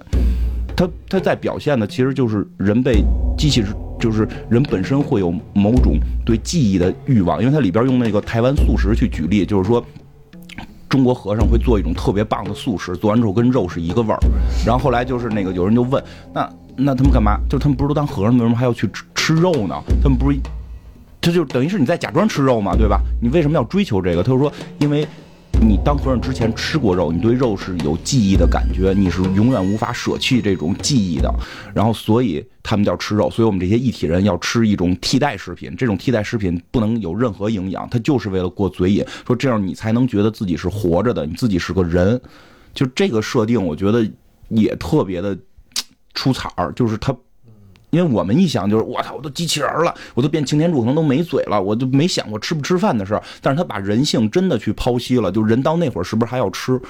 它它在表现的其实就是人被机器，就是人本身会有某种对记忆的欲望，因为它里边用那个台湾素食去举例，就是说。中国和尚会做一种特别棒的素食，做完之后跟肉是一个味儿。然后后来就是那个有人就问，那那他们干嘛？就他们不是都当和尚，为什么还要去吃吃肉呢？他们不是。这就等于是你在假装吃肉嘛，对吧？你为什么要追求这个？他就说，因为你当和尚之前吃过肉，你对肉是有记忆的感觉，你是永远无法舍弃这种记忆的。然后，所以他们叫吃肉，所以我们这些一体人要吃一种替代食品，这种替代食品不能有任何营养，它就是为了过嘴瘾，说这样你才能觉得自己是活着的，你自己是个人。就这个设定，我觉得也特别的出彩儿，就是它。因为我们一想就是我操，我都机器人了，我都变擎天柱，可能都没嘴了，我就没想过吃不吃饭的事儿。但是他把人性真的去剖析了，就人到那会儿是不是还要吃？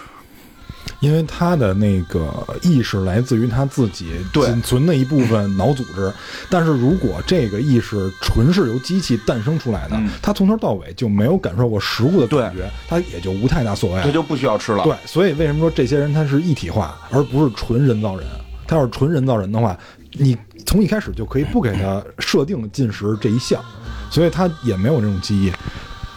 因为他的那个意识来自于他自己仅存的一部分脑组织，但是如果这个意识纯是由机器诞生出来的，嗯、他从头到尾就没有感受过食物的感觉，他也就无太大所谓了，他就不需要吃了。对，所以为什么说这些人他是一体化，而不是纯人造人？他要是纯人造人的话，你。从一开始就可以不给他设定进食这一项，所以他也没有这种记忆。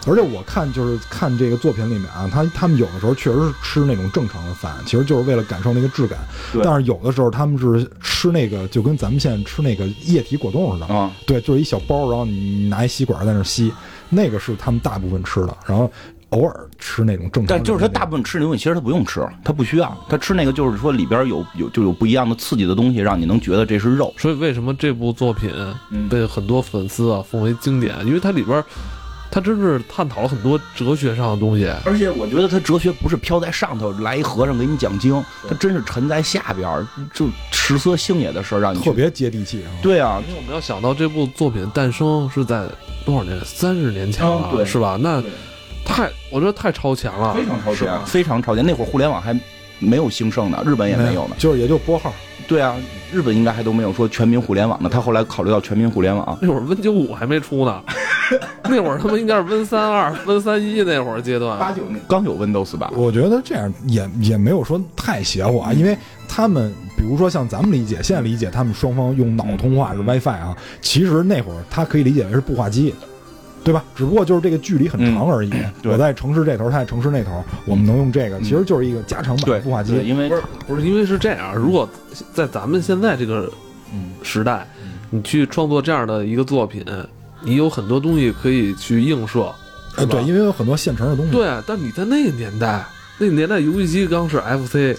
而且我看就是看这个作品里面啊，他他们有的时候确实是吃那种正常的饭，其实就是为了感受那个质感。但是有的时候他们是吃那个，就跟咱们现在吃那个液体果冻似的。啊，对，就是一小包，然后你拿一吸管在那吸，那个是他们大部分吃的。然后。偶尔吃那种正常，但就是他大部分吃那东西，其实他不用吃，他不需要，他吃那个就是说里边有有就有不一样的刺激的东西，让你能觉得这是肉。所以为什么这部作品被很多粉丝啊奉为经典？因为它里边，它真是探讨了很多哲学上的东西。而且我觉得它哲学不是飘在上头，来一和尚给你讲经，它真是沉在下边，就食色性也的事儿，让你特别接地气啊。对啊，因为我们要想到这部作品诞生是在多少年？三十年前了，哦、是吧？那。太，我觉得太超前了，非常超前，非常超前。那会儿互联网还没有兴盛呢，日本也没有呢，就是也就拨号。对啊，日本应该还都没有说全民互联网呢。他后来考虑到全民互联网，那会儿 Win 九五 还没出呢，那会儿他们应该是 Win 三十二、Win 三十一那会儿阶段，八九刚有 Windows 吧。我觉得这样也也没有说太邪乎啊，因为他们比如说像咱们理解，现在理解他们双方用脑通话是 WiFi 啊，其实那会儿他可以理解为是步话机。对吧？只不过就是这个距离很长而已。嗯、我在城市这头，他在城市那头，我们能用这个，其实就是一个加长版步话机。因为不是不是因为是这样，如果在咱们现在这个时代，你去创作这样的一个作品，你有很多东西可以去映射。哎，对，因为有很多现成的东西。对，但你在那个年代。那年代游戏机刚是 F C，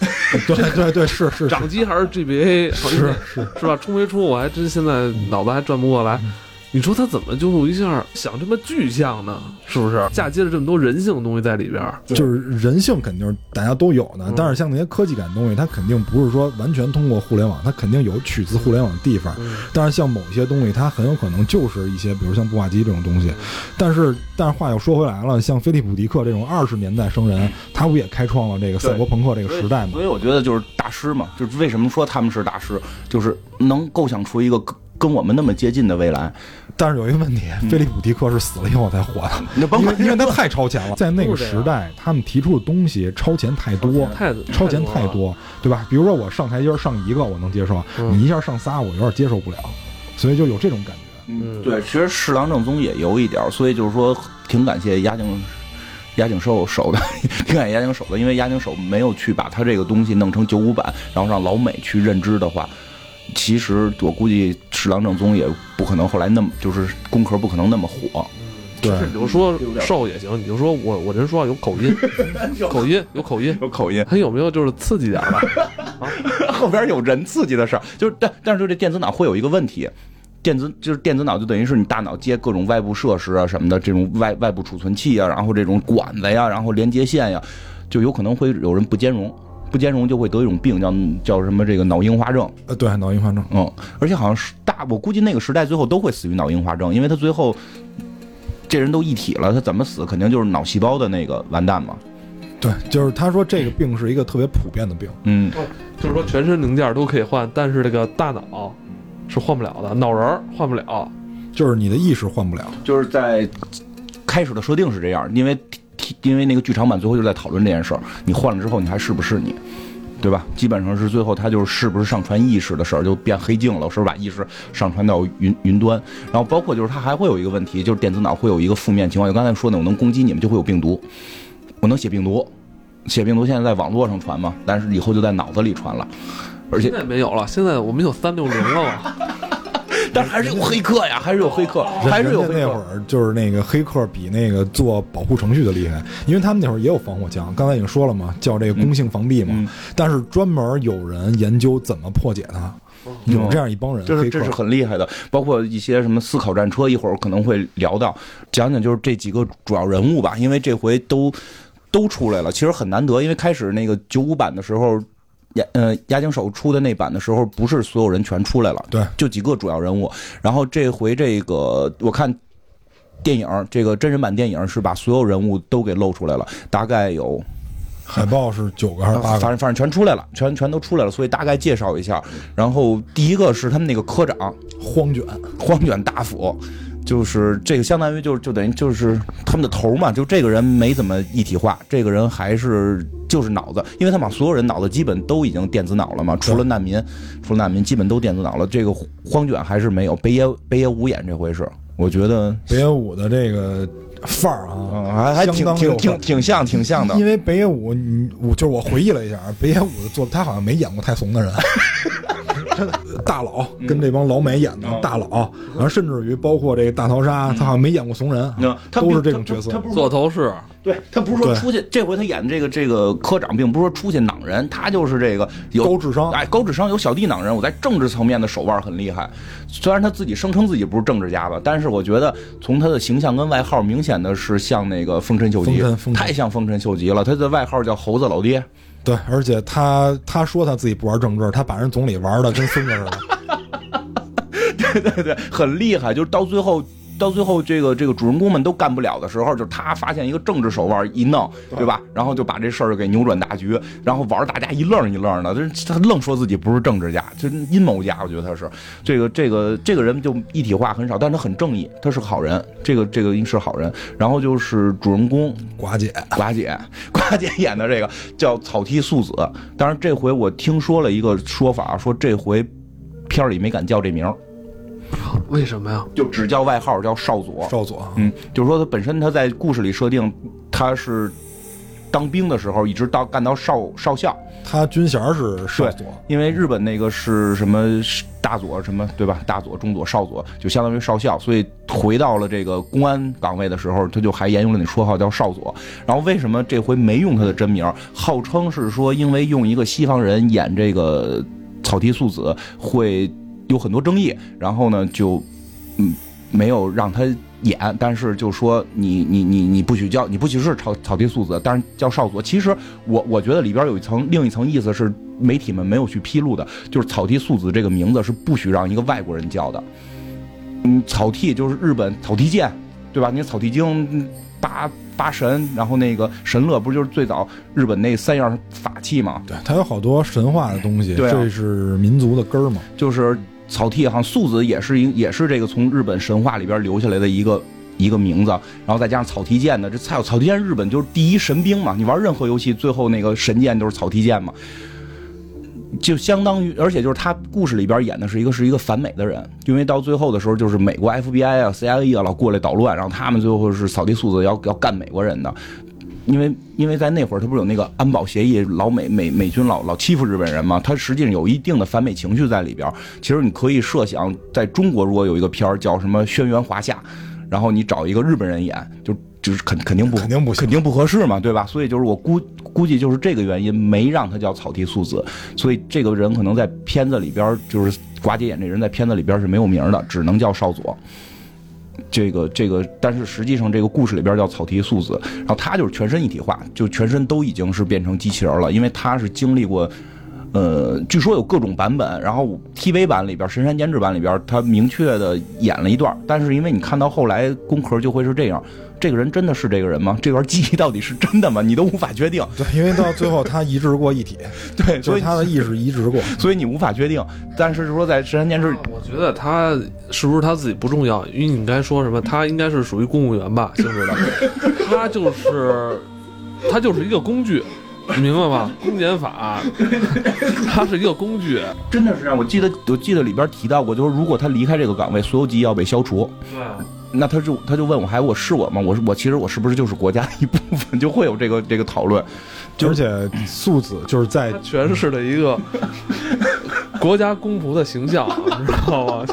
对对对，是是掌机还是 G B A， 是是是吧？出没出？我还真现在脑子还转不过来。嗯，你说他怎么就一下想这么具象呢？是不是嫁接了这么多人性的东西在里边？就是人性肯定大家都有呢，但是像那些科技感的东西，它肯定不是说完全通过互联网，它肯定有取自互联网的地方。但是像某些东西，它很有可能就是一些，比如像步话机这种东西。但是，但是话又说回来了，像菲利普·迪克这种二十年代生人，他不也开创了这个赛博朋克这个时代吗？所以我觉得就是大师嘛，就是为什么说他们是大师，就是能构想出一个跟我们那么接近的未来。但是有一个问题，菲利普·迪克是死了以后才活的，因为因为他太超前了，在那个时代，他们提出的东西超前太多，超前太多，对吧？比如说我上台阶上一个我能接受，你一下上仨我有点接受不了，所以就有这种感觉。嗯，对，其实《侍郎正宗》也有一点，所以就是说挺感谢押井押井守守的，挺感谢押井守的，因为押井守没有去把他这个东西弄成九五版，然后让老美去认知的话，其实我估计矢浪正宗也不可能后来那么就是工科不可能那么火。就是你就说瘦也行，你就说我我人说有口音，口音有口音有口音，他有没有就是刺激点吧？啊，后边有人刺激的事儿，就是但但是就这电子脑会有一个问题，电子就是电子脑就等于是你大脑接各种外部设施啊什么的，这种外外部储存器啊，然后这种管子呀、啊，然后连接线呀、啊，就有可能会有人不兼容。不兼容就会得一种病，叫叫什么这个脑硬化症。呃，对，脑硬化症。嗯，而且好像是大，我估计那个时代最后都会死于脑硬化症，因为他最后这人都一体了，他怎么死肯定就是脑细胞的那个完蛋嘛。对，就是他说这个病是一个特别普遍的病。嗯，就是说全身零件都可以换，但是这个大脑是换不了的，脑仁换不了，就是你的意识换不了。就是在开始的设定是这样，因为。因为那个剧场版最后就在讨论这件事儿，你换了之后你还是不是你，对吧？基本上是最后他就是是不是上传意识的事儿，就变黑镜了，是把意识上传到云云端。然后包括就是他还会有一个问题，就是电子脑会有一个负面情况，就刚才说的，我能攻击你们就会有病毒，我能写病毒，写病毒现在在网络上传嘛，但是以后就在脑子里传了，而且现在没有了，现在我们有三六零了嘛。但还是有黑客呀，还是有黑客，还是有黑客。那会儿就是那个黑客比那个做保护程序的厉害，因为他们那会儿也有防火墙，刚才已经说了嘛，叫这个攻性防避嘛、嗯嗯。但是专门有人研究怎么破解它，有这样一帮人，嗯、这是这是很厉害的。包括一些什么思考战车，一会儿可能会聊到，讲讲就是这几个主要人物吧，因为这回都都出来了，其实很难得，因为开始那个九五版的时候。押呃押井守出的那版的时候，不是所有人全出来了，对，就几个主要人物。然后这回这个我看电影，这个真人版电影是把所有人物都给露出来了，大概有海报是九个还是八个，反正反正全出来了，全全都出来了。所以大概介绍一下，然后第一个是他们那个科长荒卷荒卷大辅。就是这个相当于就是就等于就是他们的头嘛，就这个人没怎么一体化，这个人还是就是脑子，因为他把所有人脑子基本都已经电子脑了嘛，除了难民，除了难民基本都电子脑了。这个荒卷还是没有，北野北野武演这回是，我觉得北野武的这个范儿啊，嗯、还还挺挺挺挺像挺像的。因为北野武，我就是我回忆了一下，北野武的作他好像没演过太怂的人。大佬跟这帮老美演的大佬，然后甚至于包括这个大逃杀，他好像没演过怂人，都是这种角色。座头市，对他不是说出去，这回他演的这个这个科长，并不是说出去囊人，他就是这个有高智商，哎，高智商有小弟囊人。我在政治层面的手腕很厉害，虽然他自己声称自己不是政治家吧，但是我觉得从他的形象跟外号，明显的是像那个丰臣秀吉，太像丰臣秀吉了。他的外号叫猴子老爹。对，而且他他说他自己不玩政治，他把人总理玩的跟孙子似的。对对对，很厉害。就是到最后，到最后这个这个主人公们都干不了的时候，就是他发现一个政治手腕一弄，对吧？然后就把这事儿给扭转大局，然后玩大家一愣一愣的。他愣说自己不是政治家，就是阴谋家。我觉得他是这个这个这个人就一体化很少，但是他很正义，他是好人。这个这个是好人。然后就是主人公寡姐，寡姐。他姐演的这个叫草剃素子，当然这回我听说了一个说法，说这回片里没敢叫这名，为什么呀？就只叫外号，叫少佐。少佐，嗯，就是说他本身他在故事里设定他是当兵的时候一直到干到少少校，他军衔是少佐，因为日本那个是什么大佐什么，对吧？大佐、中佐、少佐就相当于少校，所以回到了这个公安岗位的时候，他就还沿用了你绰号叫少佐。然后为什么这回没用他的真名？号称是说因为用一个西方人演这个草剃素子会有很多争议，然后呢就嗯没有让他演，但是就说你你你你不许叫，你不许是草草剃素子，但是叫少佐。其实我我觉得里边有一层另一层意思是媒体们没有去披露的，就是草剃素子这个名字是不许让一个外国人叫的。嗯，草剃就是日本草剃剑，对吧？你草剃精、八八神，然后那个神乐不就是最早日本那三样法器嘛？对，它有好多神话的东西，对啊、这是民族的根儿嘛，就是。草剃好像素子也是也是这个从日本神话里边留下来的一个一个名字，然后再加上草剃剑的，这草草剃剑日本就是第一神兵嘛，你玩任何游戏最后那个神剑都是草剃剑嘛，就相当于，而且就是他故事里边演的是一个是一个反美的人，因为到最后的时候就是美国 F B I 啊 C I A 啊老过来捣乱，然后他们最后是草剃素子要要干美国人的。因为因为在那会儿他不是有那个安保协议，老美美美军老老欺负日本人嘛，他实际上有一定的反美情绪在里边。其实你可以设想，在中国如果有一个片儿叫什么《轩辕华夏》，然后你找一个日本人演，就就是肯肯定不肯定不肯定不合适嘛，对吧？所以就是我估估计就是这个原因没让他叫草剃素子，所以这个人可能在片子里边就是寡姐演这人在片子里边是没有名的，只能叫少佐。这个这个，但是实际上这个故事里边叫草剃素子，然后他就是全身一体化，就全身都已经是变成机器人了，因为他是经历过，呃，据说有各种版本，然后 T V 版里边、神山监制版里边，他明确的演了一段，但是因为你看到后来宫壳就会是这样，这个人真的是这个人吗？这段记忆到底是真的吗？你都无法决定。对，因为到最后他移植过一体，对，所以他的意识移植过，所以你无法决定。但是说在神山监制，我觉得他是不是他自己不重要，因为你该说什么，他应该是属于公务员吧性质的，他就是他就是一个工具。你明白吗？公检法，它是一个工具，真的是让我记得，我记得里边提到过，就是如果他离开这个岗位，所有记忆要被消除。对，那他就他就问我还我是我吗？我是我，其实我是不是就是国家的一部分？就会有这个这个讨论。而且素子就是在诠释了一个国家公仆的形象，你知道吗？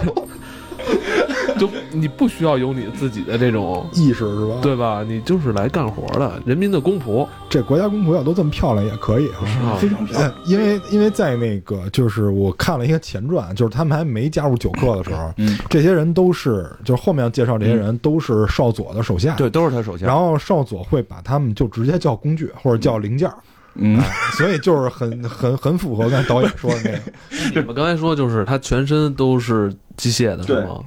就你不需要有你自己的这种意识是吧？对吧？你就是来干活的，人民的公仆。这国家公仆要都这么漂亮也可以啊，非常漂亮。因为因为在那个就是我看了一个前传，就是他们还没加入九课的时候，嗯，这些人都是就是后面要介绍这些人都是少佐的手下，对，都是他手下。然后少佐会把他们就直接叫工具或者叫零件。嗯、啊，所以就是很很很符合跟导演说的那个。你们刚才说就是他全身都是机械的是吗？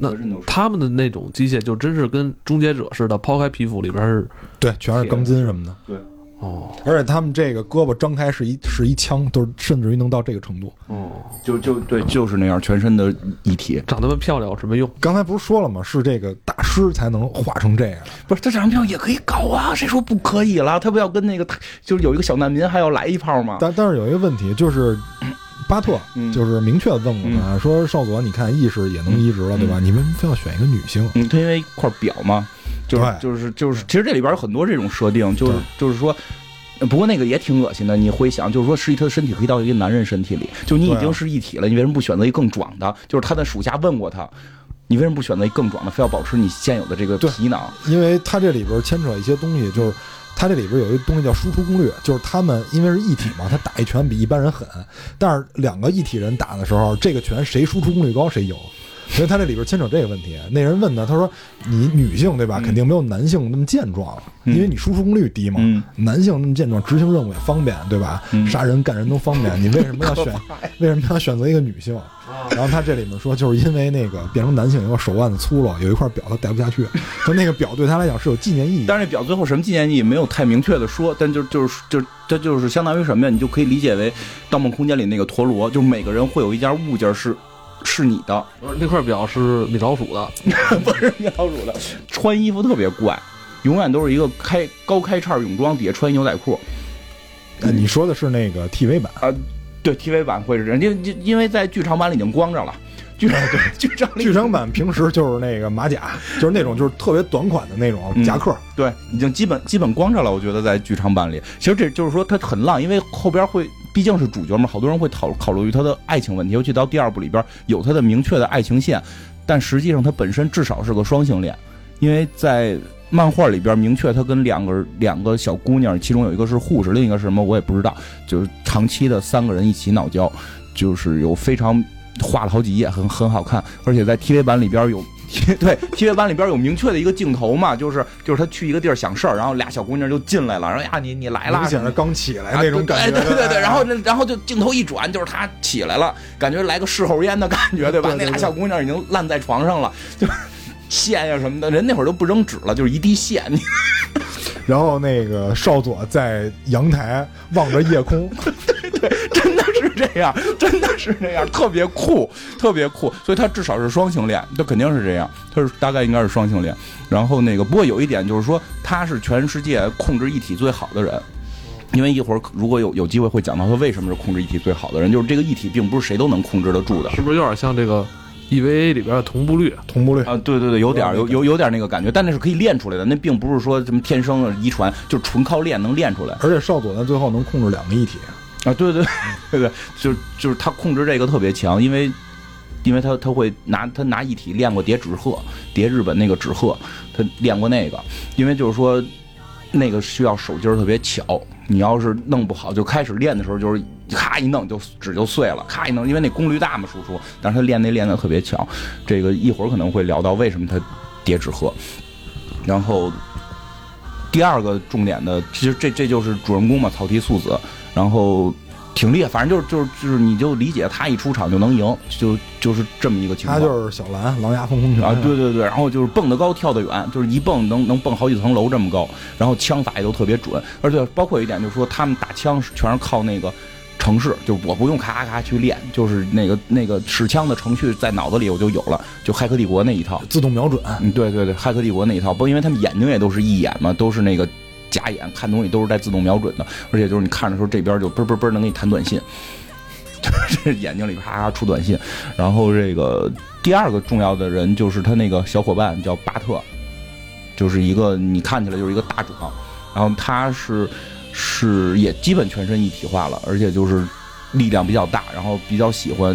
那他们的那种机械就真是跟终结者似的，抛开皮肤里边是，对，全是钢筋什么的。对，哦，而且他们这个胳膊张开是一是一枪，都甚至于能到这个程度。哦，就就对，就是那样，全身的一体，长得漂亮有什么用？刚才不是说了吗？是这个大师才能画成这样，不是他长得漂亮也可以搞啊，谁说不可以了？他不要跟那个就是有一个小难民还要来一炮吗？但但是有一个问题就是。巴特就是明确的问过他、嗯、说少佐你看意识也能移植了、嗯、对吧，你为什么非要选一个女性？嗯，他因为一块表嘛，就是就是就是其实这里边有很多这种设定，就是就是说不过那个也挺恶心的，你会想就是说实际他的身体可以到一个男人身体里，就你已经是一体了，你为什么不选择一个更壮的？就是他的属下问过他，你为什么不选择一个更壮的，非要保持你现有的这个皮囊？因为他这里边牵扯一些东西，就是他这里边有一东西叫输出攻略，就是他们因为是一体嘛，他打一拳比一般人狠，但是两个一体人打的时候，这个拳谁输出功率高谁赢，所以他这里边牵扯这个问题。那人问他，他说你女性对吧，肯定没有男性那么健壮，因为你输出功率低嘛、嗯、男性那么健壮执行任务也方便对吧、嗯、杀人干人都方便，你为什么要选为什么要选择一个女性？然后他这里面说就是因为那个变成男性以后手腕的粗了，有一块表他戴不下去，就那个表对他来讲是有纪念意义，但是表最后什么纪念意义没有太明确的说，但就就是就这就是相当于什么呀，你就可以理解为盗梦空间里那个陀螺，就每个人会有一件物件是是你的，那块表是米老鼠的，不是米老鼠的，穿衣服特别怪，永远都是一个开高开叉泳装，底下穿牛仔裤。嗯、你说的是那个 T V 版啊？对 ，T V 版会是人家，因为在剧场版里已经光着了。剧场对剧场剧场版平时就是那个马甲，就是那种就是特别短款的那种夹克、嗯，对，已经基本基本光着了。我觉得在剧场版里，其实这就是说它很浪，因为后边会毕竟是主角嘛，好多人会讨考虑他的爱情问题，尤其到第二部里边有他的明确的爱情线，但实际上他本身至少是个双性恋，因为在漫画里边明确他跟两个两个小姑娘，其中有一个是护士，另一个是什么我也不知道，就是长期的三个人一起脑交，就是有非常。画了好几页，很很好看，而且在 T V 版里边有，对 T V 版里边有明确的一个镜头嘛，就是就是他去一个地儿想事儿，然后俩小姑娘就进来了，然后呀你你来了，明显是刚起来那种感觉，对对 对, 对, 对，然后然后就镜头一转，就是他起来了，感觉来个事后烟的感觉，对吧？对对对对，那俩小姑娘已经烂在床上了，就线呀什么的，人那会儿都不扔纸了，就是一滴线。你然后那个少佐在阳台望着夜空，对对，真的是这样，真的是这样，特别酷，特别酷。所以他至少是双性恋，他肯定是这样，他是大概应该是双性恋。然后那个，不过有一点就是说，他是全世界控制一体最好的人，因为一会儿如果有有机会会讲到他为什么是控制一体最好的人，就是这个一体并不是谁都能控制得住的，是不是有点像这个 E V A 里边的同步率，同步率啊，对对对，有点有有有点那个感觉，但那是可以练出来的，那并不是说什么天生遗传，就纯靠练能练出来。而且少佐在最后能控制两个一体啊，对对对对，就就是他控制这个特别强，因为。因为他他会拿他拿一体练过叠纸鹤，叠日本那个纸鹤，他练过那个。因为就是说，那个需要手劲儿特别巧，你要是弄不好，就开始练的时候就是咔一弄就纸就碎了，咔一弄，因为那功率大嘛输出。但是他练那练的特别巧，这个一会儿可能会聊到为什么他叠纸鹤。然后第二个重点的，其实这这就是主人公嘛，草薙素子，然后。挺厉害，反正就是就是就是，你就理解他一出场就能赢，就就是这么一个情况。他就是小兰，狼牙风空拳啊，对对对，然后就是蹦得高，跳得远，就是一蹦能能蹦好几层楼这么高，然后枪法也都特别准，而且包括一点就是说，他们打枪全是靠那个程式，就是我不用咔咔去练，就是那个那个使枪的程序在脑子里我就有了，就《骇客帝国》那一套自动瞄准。嗯，对对对，《骇客帝国》那一套，不因为他们眼睛也都是一眼嘛，都是那个。假眼看东西都是在自动瞄准的，而且就是你看的时候，这边就啵啵啵能给你弹短信，这眼睛里啪啪出短信。然后这个第二个重要的人就是他那个小伙伴叫巴特，就是一个你看起来就是一个大壮，然后他是是也基本全身一体化了，而且就是力量比较大，然后比较喜欢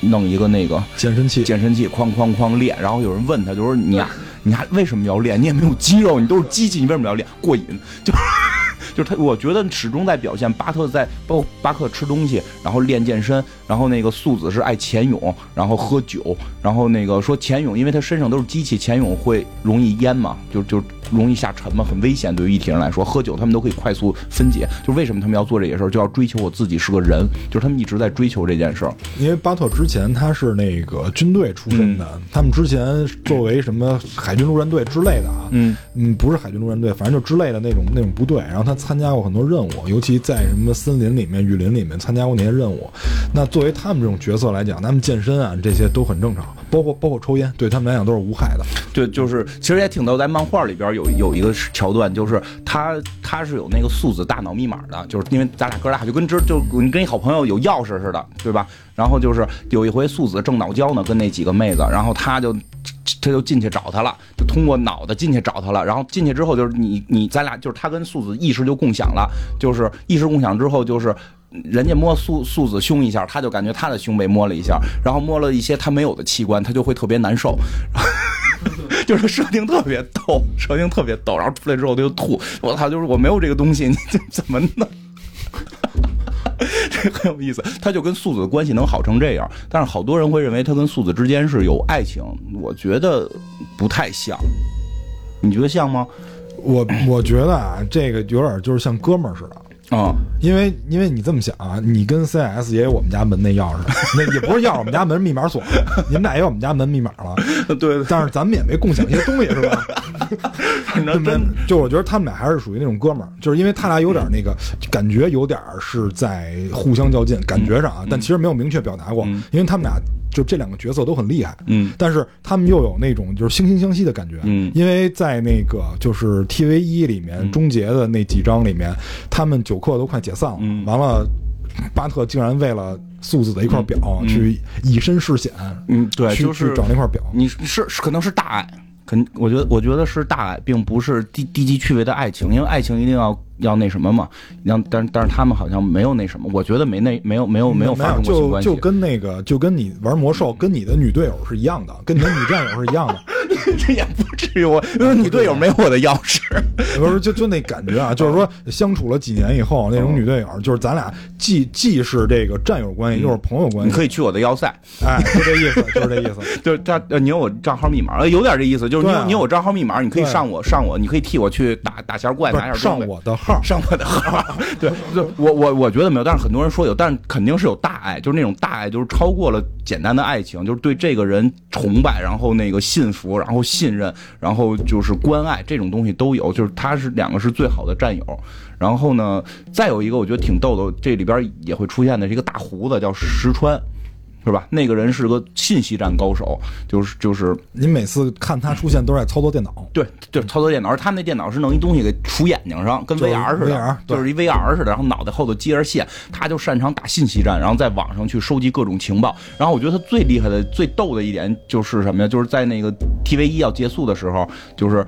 弄一个那个健身器，健身器哐哐哐练。然后有人问他，就说你呀、啊。你还为什么要练？你也没有肌肉，你都是机器，你为什么要练？过瘾，就是就是他，我觉得始终在表现巴特在包括巴克吃东西，然后练健身，然后那个素子是爱潜泳，然后喝酒，然后那个说潜泳，因为他身上都是机器，潜泳会容易淹嘛，就就容易下沉嘛，很危险对于一体人来说。喝酒他们都可以快速分解，就为什么他们要做这些事儿，就要追求我自己是个人，就是他们一直在追求这件事儿。因为巴特之前他是那个军队出身的，嗯、他们之前作为什么海。海军陆战队之类的啊，嗯嗯，不是海军陆战队，反正就之类的那种那种部队。然后他参加过很多任务，尤其在什么森林里面、雨林里面参加过那些任务。那作为他们这种角色来讲，他们健身啊这些都很正常，包括包括抽烟，对他们来讲都是无害的。对，就是其实也挺到在漫画里边有有一个桥段，就是他他是有那个素子大脑密码的，就是因为咱俩哥俩就跟这就你跟你好朋友有钥匙似的，对吧？然后就是有一回素子正脑交呢，跟那几个妹子，然后他就。他就进去找他了，就通过脑袋进去找他了。然后进去之后，就是你你咱俩就是他跟素子意识就共享了，就是意识共享之后，就是人家摸素素子胸一下，他就感觉他的胸被摸了一下，然后摸了一些他没有的器官，他就会特别难受。就是设定特别逗，设定特别逗。然后出来之后他就吐，我操，就是我没有这个东西，你这怎么弄？这很有意思，他就跟素子的关系能好成这样，但是好多人会认为他跟素子之间是有爱情，我觉得不太像。你觉得像吗？我我觉得啊，这个有点就是像哥们儿似的。啊、嗯，因为因为你这么想啊，你跟 C S 也有我们家门那钥匙，那也不是钥匙，我们家门密码锁，你们俩也有我们家门密码了。对, 对，但是咱们也没共享一些东西，是吧？反正真就我觉得他们俩还是属于那种哥们儿，就是因为他俩有点那个、嗯、感觉，有点是在互相较劲，感觉上啊，嗯、但其实没有明确表达过，嗯、因为他们俩。就这两个角色都很厉害，嗯，但是他们又有那种就是惺惺相惜的感觉，嗯，因为在那个就是 T V 一 里面、嗯、终结的那几章里面，他们九课都快解散了，嗯、完了，巴特竟然为了素子的一块表、嗯、去以身试险，嗯，对，去、就是、去找那块表，你是可能是大爱，肯我觉得我觉得是大爱，并不是低低级趣味的爱情，因为爱情一定要。要那什么嘛？让但但是他们好像没有那什么，我觉得没那没有没有没有发生过性关系，就就跟那个就跟你玩魔兽，跟你的女队友是一样的，跟你的女战友是一样的。这也不至于我，因为女队友没有我的钥匙。不是，就就那感觉啊，就是说相处了几年以后，那种女队友就是咱俩既既是这个战友关系，又是朋友关系。你可以去我的腰塞，哎，就这意思，就是这意思。就是他，你有我账号密码，有点这意思，就是你有、啊、你有我账号密码，你可以上我上我，你可以替我去打打下怪，拿下上我的。上我的号，对，我我我觉得没有，但是很多人说有，但是肯定是有大爱，就是那种大爱，就是超过了简单的爱情，就是对这个人崇拜，然后那个信服，然后信任，然后就是关爱，这种东西都有，就是他是两个是最好的战友。然后呢，再有一个我觉得挺逗的，这里边也会出现的，这个大胡子叫石川。是吧？那个人是个信息战高手，就是就是您每次看他出现都是在操作电脑，嗯、对对，操作电脑，他们那电脑是弄一东西给杵眼睛上，跟 V R 似的，就是、就是、一 V R 似的，然后脑袋后头接着线，他就擅长打信息战，然后在网上去收集各种情报。然后我觉得他最厉害的、最逗的一点就是什么呀？就是在那个 T V 一要结束的时候，就是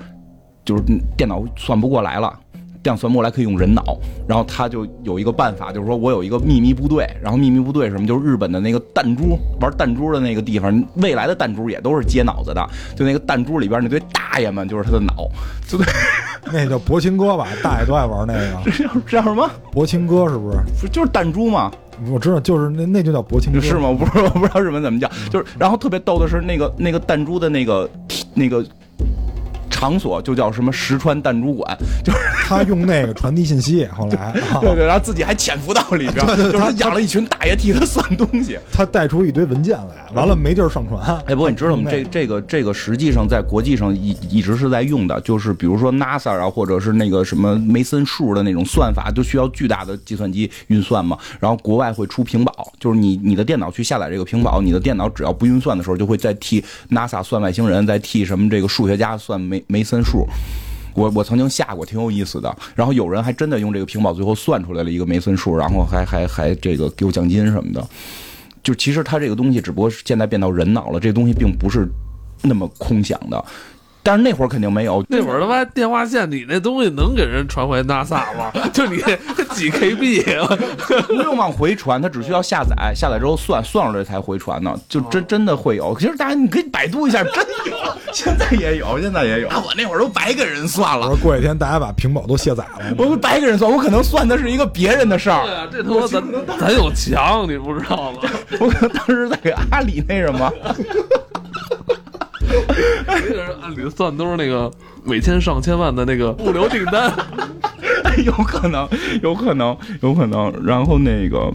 就是电脑算不过来了。这样算过来可以用人脑，然后他就有一个办法，就是说我有一个秘密部队，然后秘密部队什么就是日本的那个弹珠，玩弹珠的那个地方，未来的弹珠也都是接脑子的，就那个弹珠里边那堆大爷们就是他的脑，就对，那叫博青哥吧，大爷都爱玩那个，这叫这叫什么？博青哥是不是？就是弹珠嘛。我知道，就是那那就叫博青哥是吗？我不知道，我不知道日本怎么叫，就是然后特别逗的是那个那个弹珠的那个那个。场所就叫什么石川弹珠馆，就是他用那个传递信息，后来对对，然后自己还潜伏到里边，就是他养了一群大爷替他算东西，他带出一堆文件来，完了没地儿上传。哎，不过你知道吗？这这个这个实际上在国际上一一直是在用的，就是比如说 NASA 啊，或者是那个什么梅森数的那种算法，就需要巨大的计算机运算嘛。然后国外会出屏保，就是你你的电脑去下载这个屏保，你的电脑只要不运算的时候，就会再替 NASA 算外星人，再替什么这个数学家算梅。梅森数，我我曾经下过，挺有意思的。然后有人还真的用这个屏保，最后算出来了一个梅森数，然后还还还这个给我奖金什么的。就其实它这个东西，只不过现在变到人脑了，这东西并不是那么空想的。但是那会儿肯定没有，那会儿他妈电话线，你那东西能给人传回 NASA 吗？就你几 K B， 不用往回传，它只需要下载，下载之后算算出来才回传呢，就真真的会有。其实大家你可以百度一下，真有，现在也有，现在也有。啊、我那会儿都白给人算了。我说过几天大家把屏保都卸载了，我白给人算，我可能算的是一个别人的事儿。对啊，这他妈咱咱有墙，你不知道吗？我可能当时在给阿里那什么。按理算都是那个每天上千万的那个物流订单，有可能，有可能，有可能。然后那个，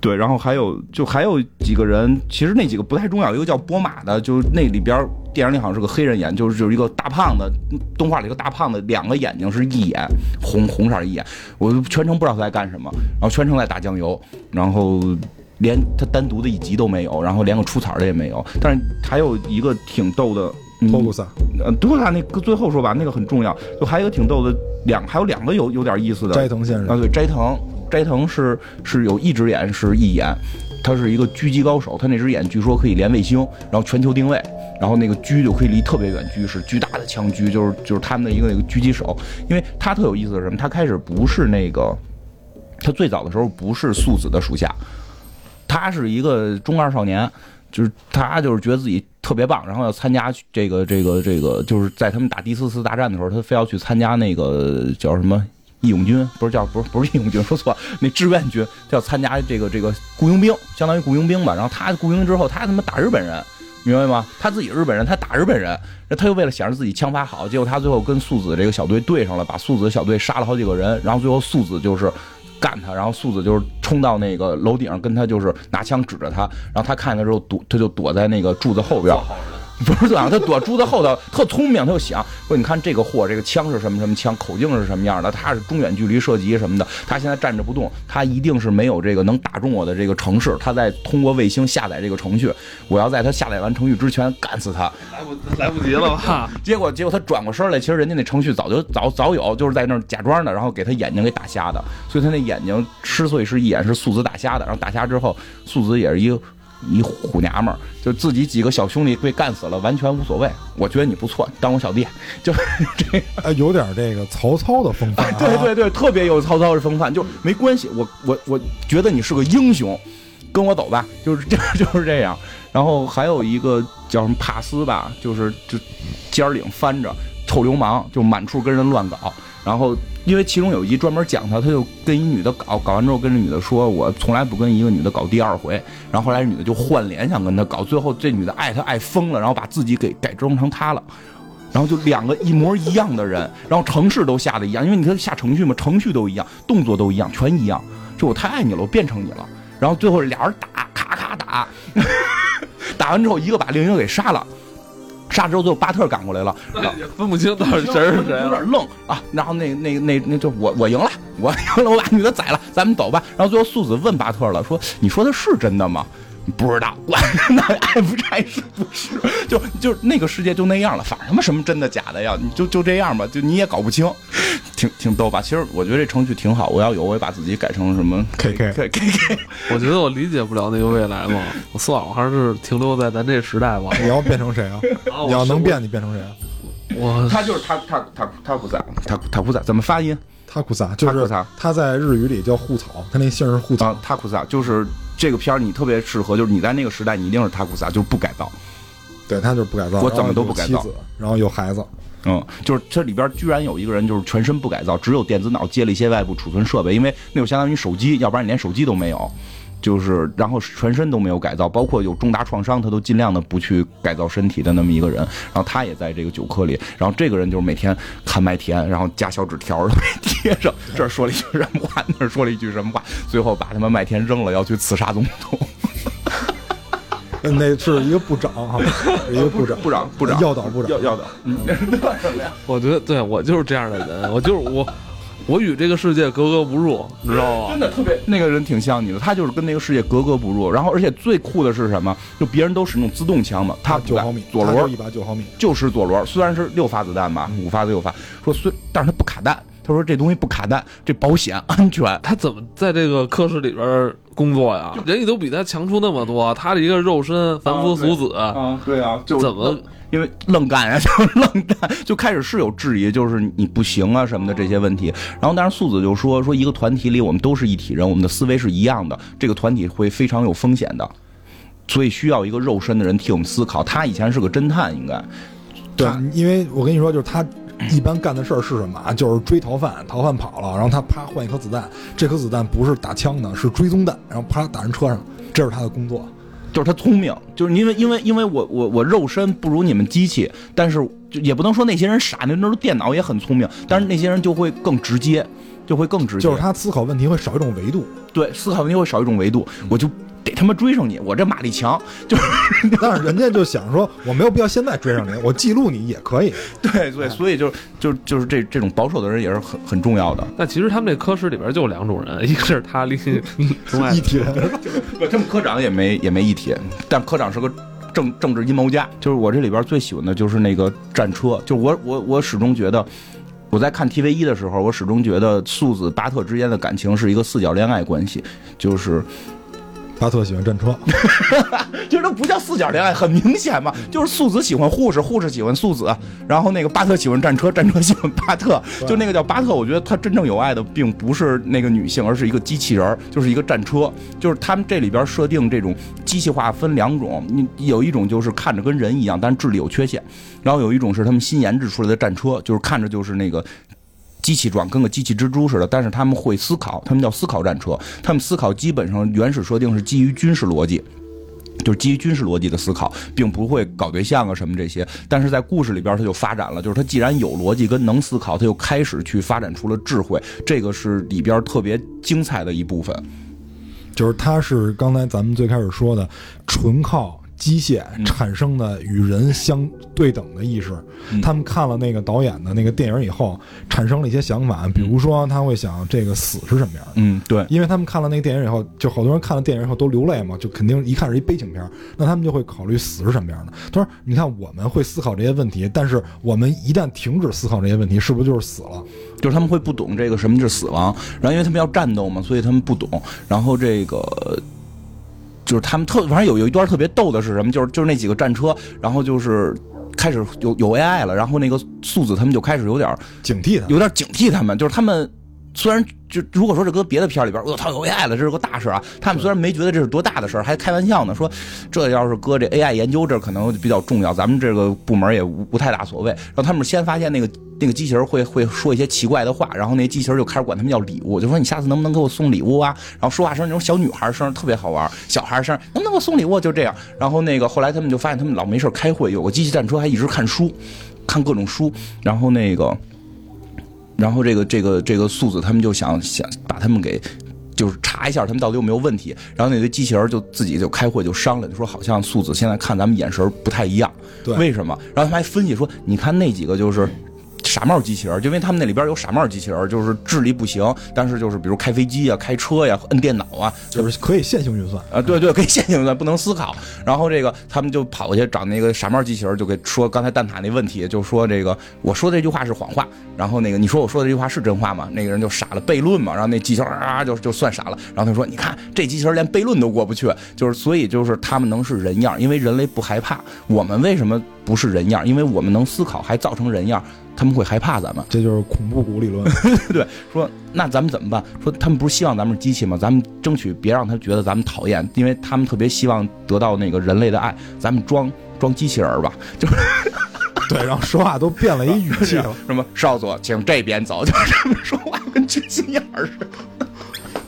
对，然后还有就还有几个人，其实那几个不太重要。一个叫波马的，就是那里边电影里好像是个黑人演，就是就是一个大胖子，动画里一个大胖子，两个眼睛是一眼红红色一眼，我全程不知道他在干什么，然后全程在打酱油，然后。连他单独的一集都没有，然后连个出彩的也没有。但是还有一个挺逗的，托鲁萨，呃，托鲁萨那个最后说吧，那个很重要。就还有一个挺逗的，两还有两个有有点意思的。斋藤先生啊，对，斋藤，斋藤是是有一只眼是一眼，他是一个狙击高手，他那只眼据说可以连卫星，然后全球定位，然后那个狙就可以离特别远，狙是巨大的枪狙，就是就是他们的一个那个狙击手。因为他特有意思的是什么？他开始不是那个，他最早的时候不是素子的属下。他是一个中二少年，就是他就是觉得自己特别棒，然后要参加这个这个这个，就是在他们打第四次大战的时候，他非要去参加那个叫什么义勇军，不是叫不是不是义勇军，说错了，那志愿军就要参加这个这个雇佣兵，相当于雇佣兵吧。然后他雇佣之后，他他妈打日本人，明白吗？他自己日本人，他打日本人，他又为了显示自己枪法好，结果他最后跟素子这个小队对上了，把素子小队杀了好几个人，然后最后素子就是。干他，然后素子就是冲到那个楼顶上，跟他就是拿枪指着他，然后他看他之后躲，他就躲在那个柱子后边，不是躲，他躲柱子后头，特聪明，他就想说，你看这个货，这个枪是什么什么枪，口径是什么样的，他是中远距离射击什么的，他现在站着不动，他一定是没有这个能打中我的这个程式，他在通过卫星下载这个程序，我要在他下载完程序之前干死他，来不来不及了吧？结果结果他转过身来，其实人家那程序早就早早有，就是在那儿假装的，然后给他眼睛给打瞎的，所以他那眼睛之所以是一眼是素子打瞎的，然后打瞎之后，素子也是一个。一虎娘们儿，就自己几个小兄弟被干死了，完全无所谓。我觉得你不错，当我小弟，就这个、呃，有点这个曹操的风范、啊啊。对对对，特别有曹操的风范，就没关系。我我我觉得你是个英雄，跟我走吧，就是这就是这样。然后还有一个叫什么帕斯吧，就是就尖领翻着，臭流氓，就满处跟人乱搞。然后因为其中有一集专门讲他，他就跟一女的搞，搞完之后跟这女的说，我从来不跟一个女的搞第二回。然后后来女的就换脸想跟他搞，最后这女的爱他爱疯了，然后把自己给改装成他了。然后就两个一模一样的人，然后程式都下的一样，因为你看下程序嘛，程序都一样，动作都一样，全一样。就我太爱你了，我变成你了。然后最后俩人打，咔咔打，打完之后一个把另一个给杀了。杀之后，最后巴特赶过来了，也分不清到底谁是谁，有点愣啊。然后那那那那就我我赢了，我赢了，我把女的宰了，咱们走吧。然后最后素子问巴特了，说：“你说的是真的吗？”不知道，那爱不爱是不是？就就那个世界就那样了，反正他妈什么真的假的呀，你就就这样吧，就你也搞不清，挺挺逗吧？其实我觉得这程序挺好，我要有我也把自己改成什么 K K K K。我觉得我理解不了那个未来嘛，我算我还是停留在咱这时代吧。你要变成谁啊？你要能变，你变成谁啊？我他就是他他他他不在，他他不在，怎么发音？塔库萨就是他在日语里叫护草，他那姓是护草。塔库萨就是这个片儿，你特别适合，就是你在那个时代，你一定是塔库萨，就是不改造。对，他就是不改造，我怎么都不改造。然后有孩子，嗯，就是这里边居然有一个人就是全身不改造，只有电子脑接了一些外部储存设备，因为那就相当于手机，要不然你连手机都没有。就是，然后全身都没有改造，包括有重大创伤，他都尽量的不去改造身体的那么一个人。然后他也在这个酒窠里，然后这个人就是每天看麦田，然后加小纸条贴上，这儿说了一句什么话，那儿说了一句什么话，最后把他们麦田扔了，要去刺杀总统。那是一个部长哈，一个部长，部长，部长，要倒部长，要要倒。嗯，那什么呀？我觉得，对我就是这样的人，我就是我。我与这个世界格格不入，你知道吗？真的特别，那个人挺像你的，他就是跟那个世界格格不入。然后，而且最酷的是什么？就别人都是那种自动枪嘛，他九毫米左轮，一把九毫米，就是左轮。虽然是六发子弹吧，五发子六发，说虽，但是他不卡弹。他说这东西不卡弹，这保险安全。他怎么在这个科室里边工作呀？人家都比他强出那么多，他一个肉身凡夫俗子啊，对啊，就怎么？因为愣干啊，就是愣干，就开始是有质疑，就是你不行啊什么的这些问题。然后当然素子就说说一个团体里我们都是一体人，我们的思维是一样的，这个团体会非常有风险的，所以需要一个肉身的人替我们思考。他以前是个侦探，应该对，因为我跟你说，就是他一般干的事儿是什么啊？就是追逃犯，逃犯跑了，然后他啪换一颗子弹，这颗子弹不是打枪的，是追踪弹，然后啪打人车上，这是他的工作。就是他聪明，就是因为因为因为我我我肉身不如你们机器，但是就也不能说那些人傻，那那电脑也很聪明，但是那些人就会更直接，就会更直接。就是他思考问题会少一种维度，对，思考问题会少一种维度，我就得他妈追上你，我这马力强，就是。但是人家就想说，我没有必要现在追上你，我记录你也可以。对对，所以就就就是这这种保守的人也是很很重要的。但其实他们这科室里边就两种人，一个是他另一体人，不，他们科长也没也没一体，但科长是个政政治阴谋家。就是我这里边最喜欢的就是那个战车，就是我我我始终觉得。我在看 T V 一 的时候，我始终觉得素子巴特之间的感情是一个四角恋爱关系，就是巴特喜欢战车，就是不叫四角恋爱，很明显嘛，就是素子喜欢护士，护士喜欢素子，然后那个巴特喜欢战车，战车喜欢巴特，就那个叫巴特，我觉得他真正有爱的并不是那个女性，而是一个机器人，就是一个战车，就是他们这里边设定这种机器化分两种，你有一种就是看着跟人一样，但是智力有缺陷。然后有一种是他们新研制出来的战车，就是看着就是那个机器装，跟个机器蜘蛛似的，但是他们会思考，他们叫思考战车。他们思考基本上原始设定是基于军事逻辑，就是基于军事逻辑的思考，并不会搞对象啊什么这些。但是在故事里边他就发展了，就是他既然有逻辑跟能思考，他就开始去发展出了智慧，这个是里边特别精彩的一部分。就是他是刚才咱们最开始说的纯靠机械产生的与人相对等的意识，他们看了那个导演的那个电影以后，产生了一些想法，比如说他会想这个死是什么样的。嗯，对，因为他们看了那个电影以后，就好多人看了电影以后都流泪嘛，就肯定一看是一悲情片，那他们就会考虑死是什么样的。他说：“你看我们会思考这些问题，但是我们一旦停止思考这些问题，是不是就是死了？就是他们会不懂这个什么是死亡，然后因为他们要战斗嘛，所以他们不懂。然后这个。”就是他们特，反正有有一段特别逗的是什么？就是就是那几个战车，然后就是开始有有 A I 了，然后那个素子他们就开始有点警惕他，有点警惕他们。就是他们虽然就如果说这搁别的片里边，我操有 A I 了，这是个大事啊。他们虽然没觉得这是多大的事儿，还开玩笑呢，说这要是搁这 A I 研究这可能比较重要，咱们这个部门也无不太大所谓。然后他们先发现那个。那个机器人会会说一些奇怪的话，然后那机器人就开始管他们要礼物，就说你下次能不能给我送礼物啊？然后说话声那种小女孩声特别好玩，小孩声能不能给我送礼物？就这样。然后那个后来他们就发现他们老没事开会，有个机器战车还一直看书，看各种书。然后那个，然后这个这个这个素子他们就想想把他们给。就是查一下他们到底有没有问题，然后那堆机器人就自己就开会就商量，就说好像素子现在看咱们眼神不太一样，为什么？然后他们还分析说，你看那几个就是。傻帽机器人，就因为他们那里边有傻帽机器人，就是智力不行，但是就是比如开飞机啊、开车呀、摁电脑啊，就是可以线性运算啊，对对，可以线性运算，不能思考。然后这个他们就跑过去找那个傻帽机器人，就给说刚才蛋塔那问题，就说这个我说这句话是谎话，然后那个你说我说的这句话是真话吗？那个人就傻了，悖论嘛，然后那机器人啊就就算傻了。然后他说你看这机器人连悖论都过不去，就是所以就是他们能是人样，因为人类不害怕。我们为什么不是人样？因为我们能思考还造成人样，他们会害怕咱们，这就是恐怖谷理论。对，说那咱们怎么办？说他们不是希望咱们是机器吗？咱们争取别让他觉得咱们讨厌，因为他们特别希望得到那个人类的爱。咱们装装机器人吧，就是对，然后说话都变了一语气了，什么少佐请这边走，就是他们说话跟缺心眼儿似的。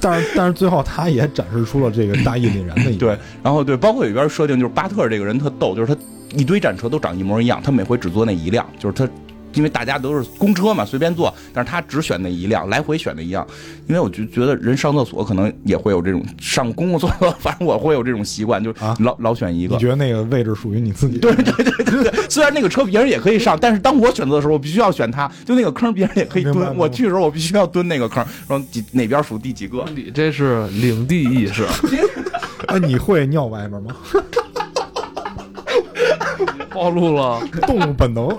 但是但是最后他也展示出了这个大义凛然的一面。对，然后对，包括里边设定就是巴特这个人特逗，就是他一堆战车都长一模一样，他每回只坐那一辆，就是他。因为大家都是公车嘛，随便坐，但是他只选那一辆，来回选那一辆。因为我就觉得人上厕所可能也会有这种上公共厕所，反正我会有这种习惯，就老、啊、老选一个。你觉得那个位置属于你自己？对对对对对。虽然那个车别人也可以上，但是当我选择的时候，我必须要选它。就那个坑别人也可以蹲，我去的时候我必须要蹲那个坑，然后几哪边数第几个。你这是领地意识。啊，你会尿外面吗？暴露了动物本能。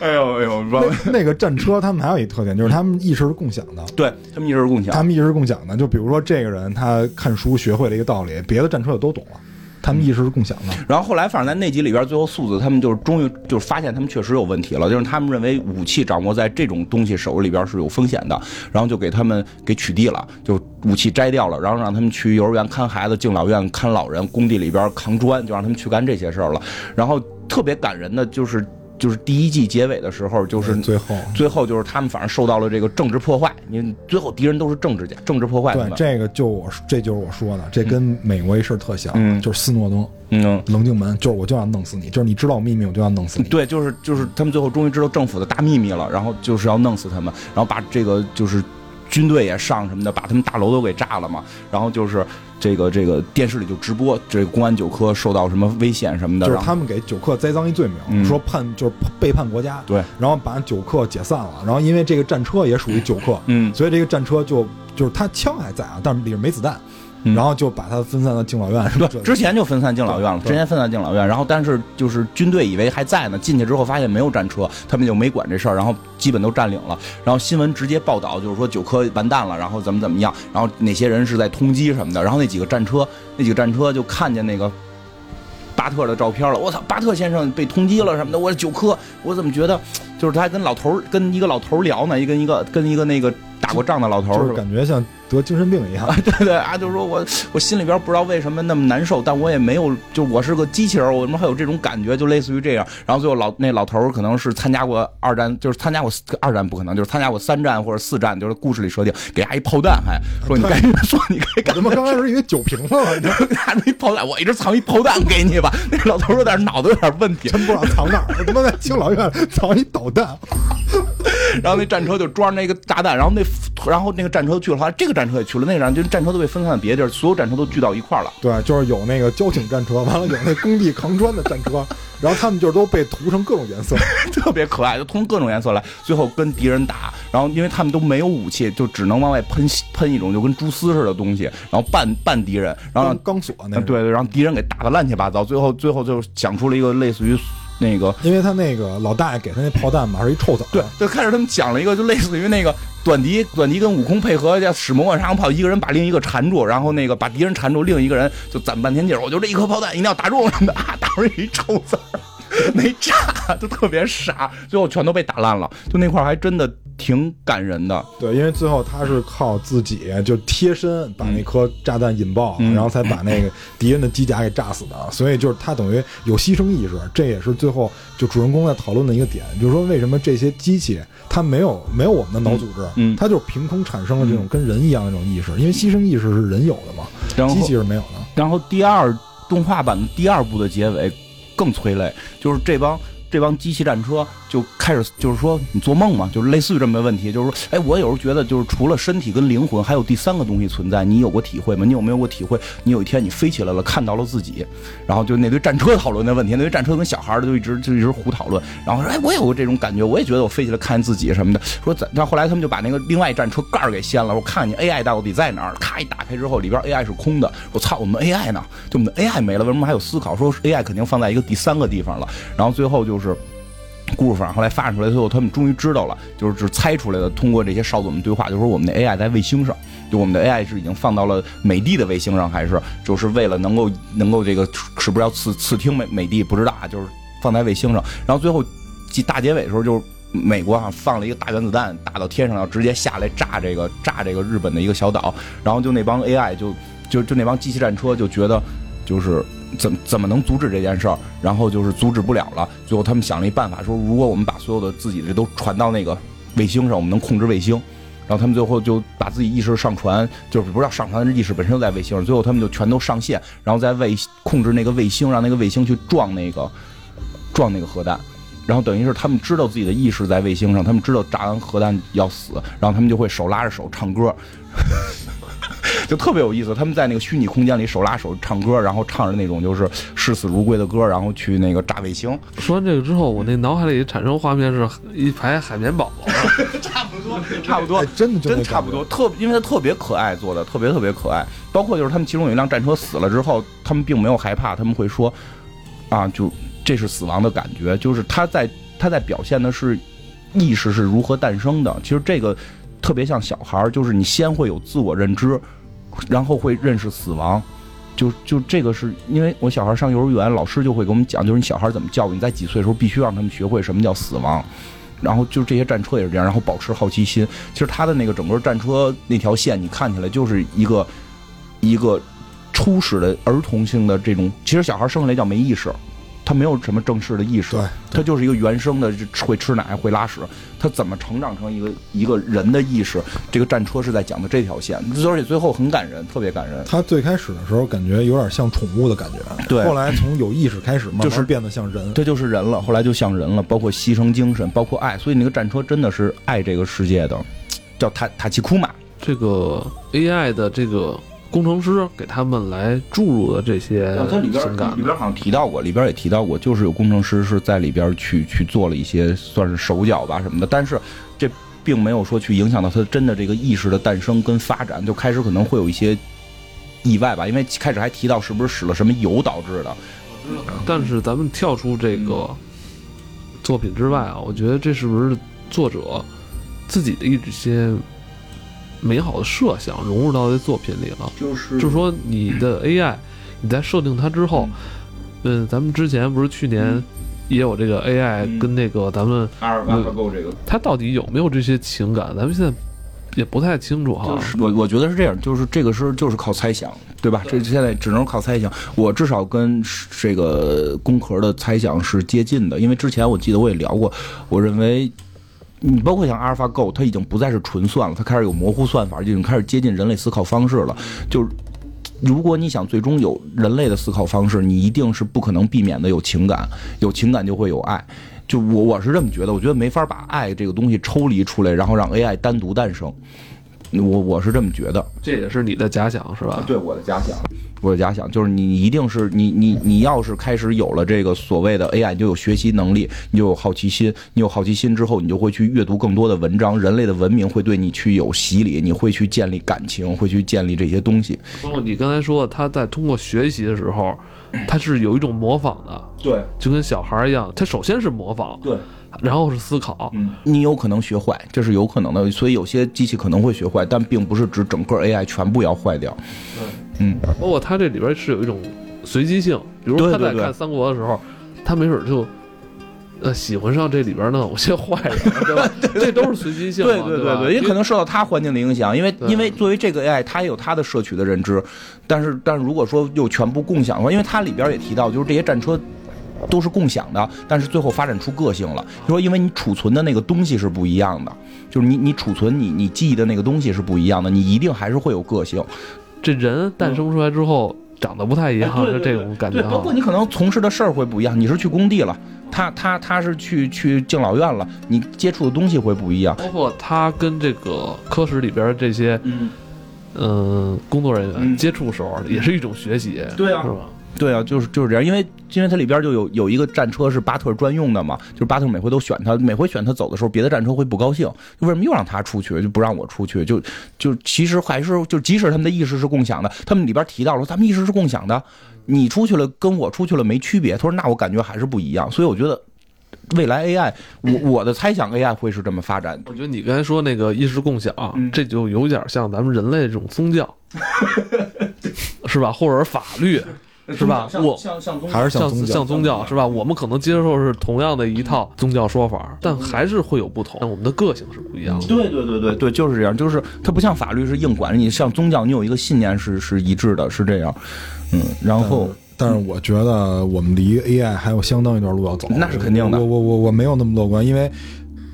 哎呦哎呦，那那个战车他们还有一特点，就是他们意识是共享的。对，他们意识是共享，他们意识是共享的。就比如说这个人他看书学会了一个道理，别的战车就都懂了。他们意识是共享的。嗯、然后后来，反正在那集里边，最后素子他们就是终于就是发现他们确实有问题了，就是他们认为武器掌握在这种东西手里边是有风险的，然后就给他们给取缔了，就武器摘掉了，然后让他们去幼儿园看孩子、敬老院看老人、工地里边扛砖，就让他们去干这些事儿了。然后特别感人的就是。就是第一季结尾的时候，就是最后，最后就是他们反正受到了这个政治破坏。你最后敌人都是政治家，政治破坏。对，这个就我这就是我说的，这跟美国一事特像，嗯、就是斯诺登，嗯，棱镜门，就是我就要弄死你，就是你知道秘密，我就要弄死你。对，就是就是他们最后终于知道政府的大秘密了，然后就是要弄死他们，然后把这个就是军队也上什么的，把他们大楼都给炸了嘛，然后就是。这个这个电视里就直播，这个公安九课受到什么危险什么的，就是他们给九课栽赃一罪名，嗯、说叛就是背叛国家，对，然后把九课解散了，然后因为这个战车也属于九课，嗯，所以这个战车就就是他枪还在啊，但是里面没子弹。嗯、然后就把它分散到敬老院，对，之前就分散敬老院了，之前分散敬老院，然后但是就是军队以为还在呢，进去之后发现没有战车，他们就没管这事儿，然后基本都占领了，然后新闻直接报道就是说九科完蛋了，然后怎么怎么样，然后哪些人是在通缉什么的，然后那几个战车，那几个战车就看见那个巴特的照片了，我操，巴特先生被通缉了什么的，我九科，我怎么觉得就是他还跟老头跟一个老头聊呢，一个一个跟一个那个。打过仗的老头儿，就是感觉像得精神病一样。啊、对对啊，就是说我我心里边不知道为什么那么难受，但我也没有，就我是个机器人，我怎么还有这种感觉？就类似于这样。然后最后老那老头儿可能是参加过二战，就是参加过二战不可能，就是参加过三战或者四战，就是故事里设定给他一炮弹还，还说你该说你该干。怎么刚开始以为酒瓶子了？拿着一炮弹，我一直藏一炮弹给你吧。那老头儿有点脑子有点问题，真不知道藏哪儿。他妈在敬老院藏一导弹。然后那战车就装那个炸弹，然后那然后那个战车去了，这个战车也去了，那个战车都被分散到别的地儿，所有战车都聚到一块儿了。对，就是有那个交警战车，完了有那工地扛砖的战车，然后他们就是都被涂成各种颜色，特别可爱，就涂成各种颜色来，最后跟敌人打。然后因为他们都没有武器，就只能往外喷喷一种就跟蛛丝似的东西，然后绊绊敌人，然后钢索那。对对，然后敌人给打得乱七八糟，最后最后就想出了一个类似于。那个，因为他那个老大爷给他那炮弹嘛，是一臭枣。对，就开始他们讲了一个，就类似于那个短笛，短笛跟悟空配合叫使魔幻沙炮，一个人把另一个缠住，然后那个把敌人缠住，另一个人就攒半天劲儿，我就这一颗炮弹一定要打中什么的啊，打出一臭枣没炸，就特别傻，最后全都被打烂了。就那块还真的挺感人的。对，因为最后他是靠自己就贴身把那颗炸弹引爆，嗯、然后才把那个敌人的机甲给炸死的。所以就是他等于有牺牲意识，这也是最后就主人公在讨论的一个点，就是说为什么这些机器它没有没有我们的脑组织，嗯嗯、它就凭空产生了这种跟人一样的这种意识，因为牺牲意识是人有的嘛，机器是没有的。然后第二动画版第二部的结尾。更催泪，就是这帮这帮机器战车就开始就是说你做梦嘛，就是类似于这么个问题，就是说，哎，我有时候觉得就是除了身体跟灵魂，还有第三个东西存在。你有过体会吗？你有没有过体会？你有一天你飞起来了，看到了自己，然后就那堆战车讨论的问题，那堆战车跟小孩就一直就一直胡讨论，然后说，哎，我有过这种感觉，我也觉得我飞起来看自己什么的。说咱，然后后来他们就把那个另外一战车盖给掀了，我看你 A I 到底在哪儿？咔一打开之后，里边 A I 是空的。我操，我们 A I 呢？就我们 A I 没了，为什么还有思考？说 A I 肯定放在一个第三个地方了。然后最后就是。故事反后来发展出来之后，他们终于知道了，就是只猜出来的。通过这些少佐们对话，就是说我们的 A I 在卫星上，就我们的 A I 是已经放到了美帝的卫星上，还是就是为了能够能够这个是不是要刺刺听美美帝不知道啊，就是放在卫星上。然后最后大结尾的时候就是。美国啊放了一个大原子弹打到天上，要直接下来炸这个炸这个日本的一个小岛。然后就那帮 A I 就就就那帮机器战车就觉得就是怎么怎么能阻止这件事儿，然后就是阻止不了了。最后他们想了一办法，说如果我们把所有的自己的都传到那个卫星上，我们能控制卫星。然后他们最后就把自己意识上传，就是不知道上传的意识本身就在卫星上。最后他们就全都上线，然后在卫控制那个卫星，让那个卫星去撞那个撞那个核弹。然后等于是他们知道自己的意识在卫星上，他们知道炸完核弹要死，然后他们就会手拉着手唱歌，就特别有意思。他们在那个虚拟空间里手拉手唱歌，然后唱着那种就是视死如归的歌，然后去那个炸卫星。说完这个之后，我那脑海里产生画面是一排海绵宝宝，差不多，差不多，哎、真的真差不多。特因为它特别可爱做的，特别特别可爱。包括就是他们其中有一辆战车死了之后，他们并没有害怕，他们会说啊就。这是死亡的感觉，就是他在他在表现的是意识是如何诞生的。其实这个特别像小孩，就是你先会有自我认知，然后会认识死亡。就就这个是因为我小孩上幼儿园，老师就会给我们讲，就是你小孩怎么教育，你在几岁的时候必须让他们学会什么叫死亡。然后就这些战车也是这样，然后保持好奇心。其实他的那个整个战车那条线，你看起来就是一个一个初始的儿童性的这种，其实小孩生下来叫没意识。他没有什么正式的意识，他就是一个原生的，会吃奶会拉屎。他怎么成长成一个一个人的意识？这个战车是在讲的这条线，而且最后很感人，特别感人。他最开始的时候感觉有点像宠物的感觉，对。后来从有意识开始，就是变得像人，这就是人了。后来就像人了，包括牺牲精神，包括爱。所以那个战车真的是爱这个世界的，叫塔塔奇库玛。这个 A I 的这个。工程师给他们来注入的这些情感、啊、里边好像提到过，里边也提到过，就是有工程师是在里边去去做了一些算是手脚吧什么的，但是这并没有说去影响到他真的这个意识的诞生跟发展，就开始可能会有一些意外吧，因为开始还提到是不是使了什么油导致的。但是咱们跳出这个作品之外啊，我觉得这是不是作者自己的一些美好的设想融入到这作品里了，就是就是说你的 A I， 你在设定它之后，嗯，咱们之前不是去年也有这个 A I 跟那个咱们阿尔法狗这个，它到底有没有这些情感？咱们现在也不太清楚哈。我我觉得是这样，就是这个是就是靠猜想，对吧？这现在只能靠猜想。我至少跟这个工壳的猜想是接近的，因为之前我记得我也聊过，我认为。你包括像 AlphaGo， 它已经不再是纯算了，它开始有模糊算法，已经开始接近人类思考方式了。就是如果你想最终有人类的思考方式，你一定是不可能避免的有情感，有情感就会有爱。就我我是这么觉得，我觉得没法把爱这个东西抽离出来，然后让 A I 单独诞生。我我是这么觉得，这也是你的假想是吧？对，我的假想，我的假想就是你一定是你你你要是开始有了这个所谓的 A I， 你就有学习能力，你就有好奇心，你有好奇心之后，你就会去阅读更多的文章，人类的文明会对你去有洗礼，你会去建立感情，会去建立这些东西。包括你刚才说，他在通过学习的时候，他是有一种模仿的，对，就跟小孩一样，他首先是模仿，对。然后是思考、嗯，你有可能学坏，这是有可能的，所以有些机器可能会学坏，但并不是指整个 A I 全部要坏掉。嗯，包括它这里边是有一种随机性，比如他在看三国的时候，他没准就呃喜欢上这里边呢，我先坏人，对吧？对对对，这都是随机性，对对对对，也可能受到他环境的影响，因为因为作为这个 A I， 它也有它的摄取的认知，但是但是如果说又全部共享的话，因为它里边也提到，就是这些战车。都是共享的，但是最后发展出个性了。就说因为你储存的那个东西是不一样的，就是你你储存你你记忆的那个东西是不一样的，你一定还是会有个性。这人诞生出来之后，嗯、长得不太一样，哎、对对对对这种感觉。包括你可能从事的事儿会不一样，你是去工地了，他他他是去去敬老院了，你接触的东西会不一样。包括他跟这个科室里边这些，嗯，呃、工作人员接触的时候，也是一种学习，嗯、对啊，是吧？对啊，就是就是这样，因为因为它里边就有有一个战车是巴特专用的嘛，就是巴特每回都选他，每回选他走的时候，别的战车会不高兴，为什么又让他出去，就不让我出去？就就其实还是就即使他们的意识是共享的，他们里边提到了他们意识是共享的，你出去了跟我出去了没区别。他说那我感觉还是不一样，所以我觉得未来 A I， 我我的猜想 A I 会是这么发展。我觉得你刚才说那个意识共享，嗯、这就有点像咱们人类这种宗教，是吧？或者法律。是吧？我还是像像宗教是吧？我们可能接受是同样的一套宗教说法，但还是会有不同。但我们的个性是不一样的。对对对对对，就是这样。就是它不像法律是硬管你，像宗教你有一个信念是是一致的，是这样。嗯，然后但，但是我觉得我们离 A I 还有相当一段路要走。那是肯定的。我我我我没有那么乐观，因为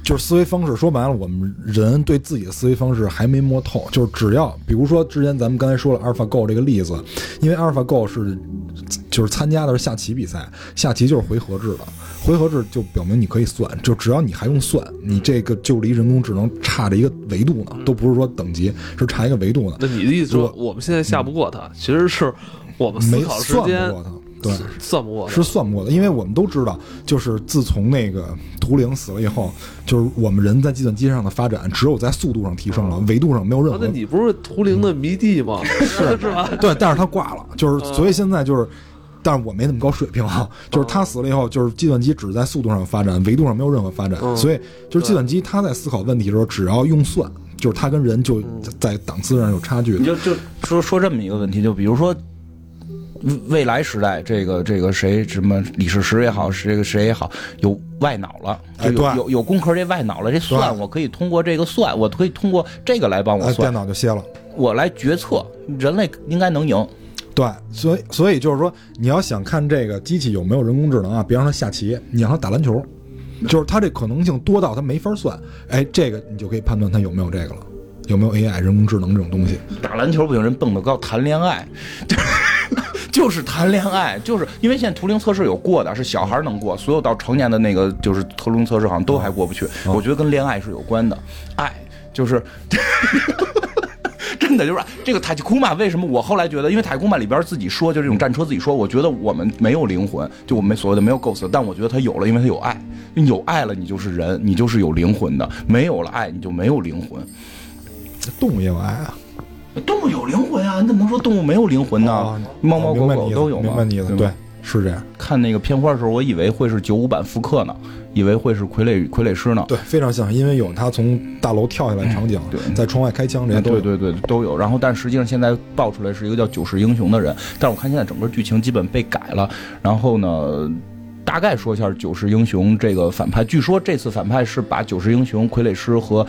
就是思维方式说白了，我们人对自己的思维方式还没摸透。就是只要比如说之前咱们刚才说了 AlphaGo 这个例子，因为 AlphaGo 是就是参加的是下棋比赛，下棋就是回合制的，回合制就表明你可以算，就只要你还用算，你这个就离人工智能差着一个维度呢，都不是说等级，是差一个维度呢。那你的意思说我们现在下不过他，嗯、其实是我们思考时间没算不过他。对，算不过的是算不过的，因为我们都知道，就是自从那个图灵死了以后，就是我们人在计算机上的发展，只有在速度上提升了，维度上没有任何。啊、那你不是图灵的迷弟吗？嗯、是是吧？对，但是他挂了，就是所以现在就是，但是我没那么高水平啊，就是他死了以后，就是计算机只在速度上发展，维度上没有任何发展，嗯、所以就是计算机他在思考问题的时候，只要用算，就是他跟人就在档次上有差距。你就就说说这么一个问题，就比如说。未来时代，这个这个谁什么李世石也好，这个谁也好，有外脑了，就有、哎、有有工科这外脑了，这算我可以通过这个算，我可以通过这个来帮我算，哎、电脑就歇了，我来决策，人类应该能赢。对，所以所以就是说，你要想看这个机器有没有人工智能啊，别让它下棋，你让它打篮球，就是它这可能性多到它没法算，哎，这个你就可以判断它有没有这个了，有没有 A I 人工智能这种东西。打篮球不行，人蹦得高，谈恋爱。就是谈恋爱，就是因为现在图灵测试有过的是小孩能过，所有到成年的那个就是图灵测试好像都还过不去。我觉得跟恋爱是有关的，爱就是真的就是这个Tachikoma为什么我后来觉得，因为Tachikoma里边自己说，就是这种战车自己说，我觉得我们没有灵魂，就我们所谓的没有 ghost， 但我觉得他有了，因为他有爱，有爱了你就是人，你就是有灵魂的，没有了爱你就没有灵魂。动物也有爱啊。动物有灵魂啊，你怎么能说动物没有灵魂呢？哦、猫猫狗狗都有嘛。明白你的，对，是这样。看那个片花的时候，我以为会是九五版复刻呢，以为会是傀儡傀儡师呢。对，非常像，因为有他从大楼跳下来场景，嗯、在窗外开枪这些都有、嗯。对对对，都有。然后，但实际上现在爆出来是一个叫九世英雄的人，但我看现在整个剧情基本被改了。然后呢？大概说一下九世英雄这个反派，据说这次反派是把九世英雄、傀儡师和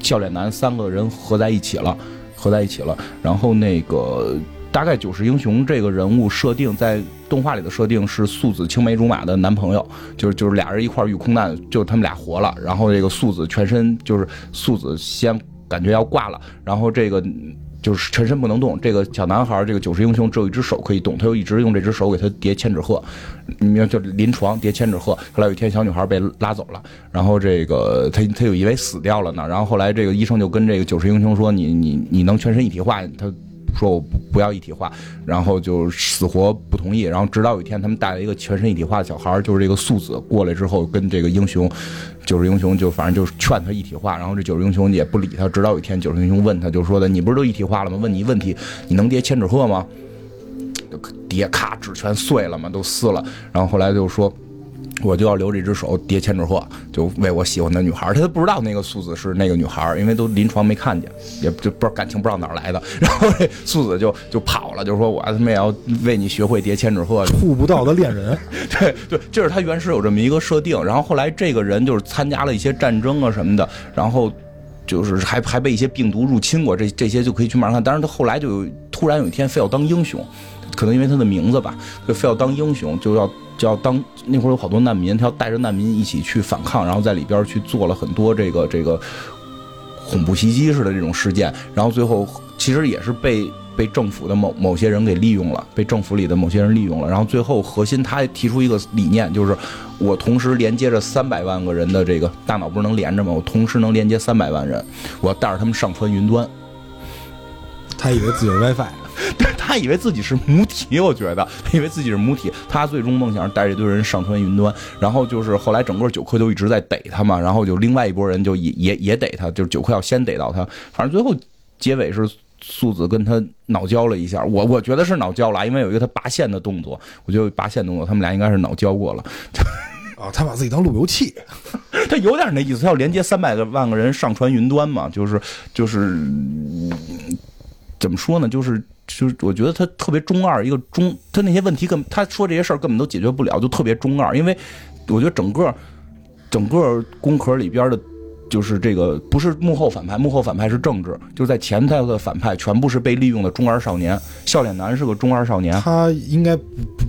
笑脸男三个人合在一起了。合在一起了，然后那个大概九世英雄这个人物设定在动画里的设定是素子青梅竹马的男朋友，就是就是俩人一块遇空难，就他们俩活了，然后这个素子全身就是素子先感觉要挂了，然后这个就是全身不能动，这个小男孩这个九世英雄只有一只手可以动，他又一直用这只手给他叠千纸鹤，你看就临床叠千纸鹤，后来有一天小女孩被拉走了，然后这个他他又以为死掉了呢，然后后来这个医生就跟这个九世英雄说你你你能全身一体化，他说我不要一体化，然后就死活不同意，然后直到有一天他们带了一个全身一体化的小孩，就是这个素子过来之后，跟这个英雄九世英雄就反正就是劝他一体化，然后这九世英雄也不理他，直到有一天九世英雄问他，就说的你不是都一体化了吗？问你一问题，你能叠千纸鹤吗？就叠咔纸全碎了嘛，都撕了，然后后来就说我就要留这只手叠千纸鹤，就为我喜欢的女孩。他不知道那个素子是那个女孩，因为都临床没看见，也就不知道感情不知道哪儿来的。然后这素子就就跑了，就说我他妈也要为你学会叠千纸鹤。触不到的恋人，对对，就是他原始有这么一个设定。然后后来这个人就是参加了一些战争啊什么的，然后就是还还被一些病毒入侵过，这这些就可以去马上看。当然他后来就突然有一天非要当英雄。可能因为他的名字吧，就非要当英雄，就要就要当那会儿有好多难民，他要带着难民一起去反抗，然后在里边去做了很多这个这个恐怖袭击式的这种事件，然后最后其实也是被被政府的某某些人给利用了，被政府里的某些人利用了，然后最后核心他提出一个理念，就是我同时连接着三百万个人的这个大脑不是能连着吗？我同时能连接三百万人，我要带着他们上传云端。他以为自己是 WiFi， 他以为自己是母体，我觉得他以为自己是母体，他最终梦想是带这堆人上传云端。然后就是后来整个九氪都一直在逮他嘛，然后就另外一拨人就也也也逮他，就是九氪要先逮到他，反正最后结尾是。素子跟他脑交了一下，我我觉得是脑交了，因为有一个他拔线的动作，我就拔线动作，他们俩应该是脑交过了。啊、哦，他把自己当路由器，他有点那意思，他要连接三百个万个人上传云端嘛，就是就是怎么说呢，就是就是我觉得他特别中二，一个中他那些问题根他说这些事儿根本都解决不了，就特别中二，因为我觉得整个整个工壳里边的。就是这个不是幕后反派，幕后反派是政治，就是在前台的反派全部是被利用的中二少年。笑脸男是个中二少年，他应该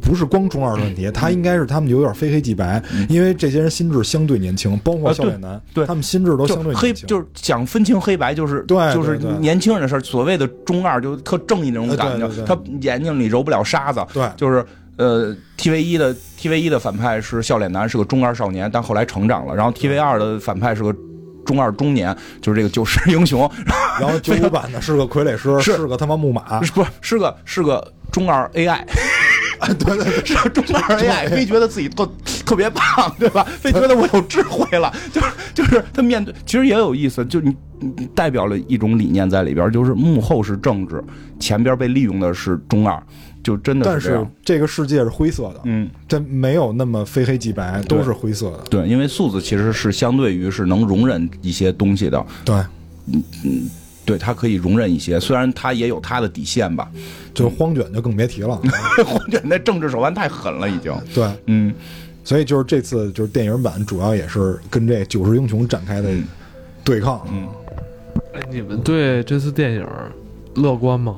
不是光中二问题，他应该是他们有点非黑即白，嗯、因为这些人心智相对年轻，包括笑脸男，啊、对对他们心智都相对年轻黑，就是想分清黑白，就是对，就是年轻人的事儿。所谓的中二就特正义那种感觉，他眼睛里揉不了沙子，对，就是。呃 ，T V 一 的 T V 一 的反派是笑脸男，是个中二少年，但后来成长了。然后 T V 二 的反派是个中二中年，就是这个九十英雄。然后九五版的是个傀儡师，是个他妈木马，不是是个是个中二 A I。对对对，是中二 A I， 非觉得自己特特别棒，对吧？非觉得我有智慧了，就是就是他面对，其实也有意思，就你代表了一种理念在里边，就是幕后是政治，前边被利用的是中二。就真的是这样，但是这个世界是灰色的，嗯，这没有那么非黑即白，都是灰色的。对，因为素子其实是相对于是能容忍一些东西的，对，嗯嗯，对他可以容忍一些，虽然他也有他的底线吧。就荒卷就更别提了，荒卷那政治手腕太狠了，已经。对，嗯，所以就是这次就是电影版主要也是跟这九十英雄展开的对抗。嗯，哎，你们对这次电影乐观吗？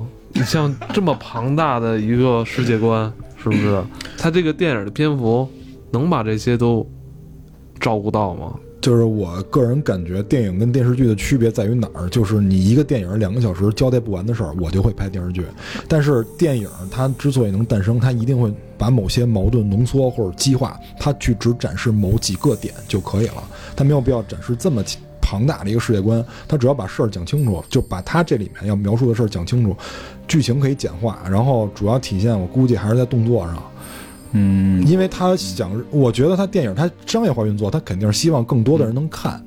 像这么庞大的一个世界观，是不是他这个电影的篇幅能把这些都照顾到吗？就是我个人感觉电影跟电视剧的区别在于哪儿，就是你一个电影两个小时交代不完的事儿，我就会拍电视剧。但是电影它之所以能诞生，它一定会把某些矛盾浓缩或者激化，它去只展示某几个点就可以了，它没有必要展示这么庞大的一个世界观，他只要把事儿讲清楚，就把他这里面要描述的事儿讲清楚，剧情可以简化，然后主要体现我估计还是在动作上，嗯，因为他想，我觉得他电影他商业化运作，他肯定是希望更多的人能看，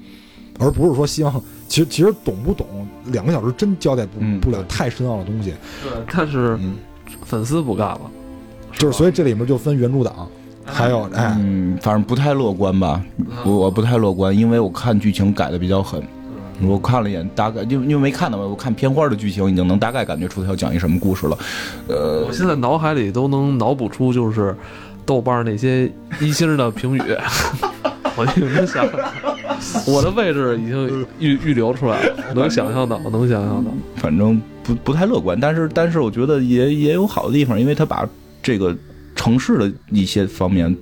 而不是说希望，其实其实懂不懂，两个小时真交代不、嗯、不了太深奥的东西，对，但是粉丝不干了，就是所以这里面就分原著党。还有哎，嗯，反正不太乐观吧，我我不太乐观，因为我看剧情改的比较狠，我看了一眼大概，因为因为没看到嘛，我看片花的剧情已经能大概感觉出它要讲一什么故事了，呃，我现在脑海里都能脑补出就是豆瓣那些一星的评语，我就能想，我的位置已经预预留出来了，能想象到，能想象到，反正不不太乐观，但是但是我觉得也也有好的地方，因为他把这个。城市的一些方面，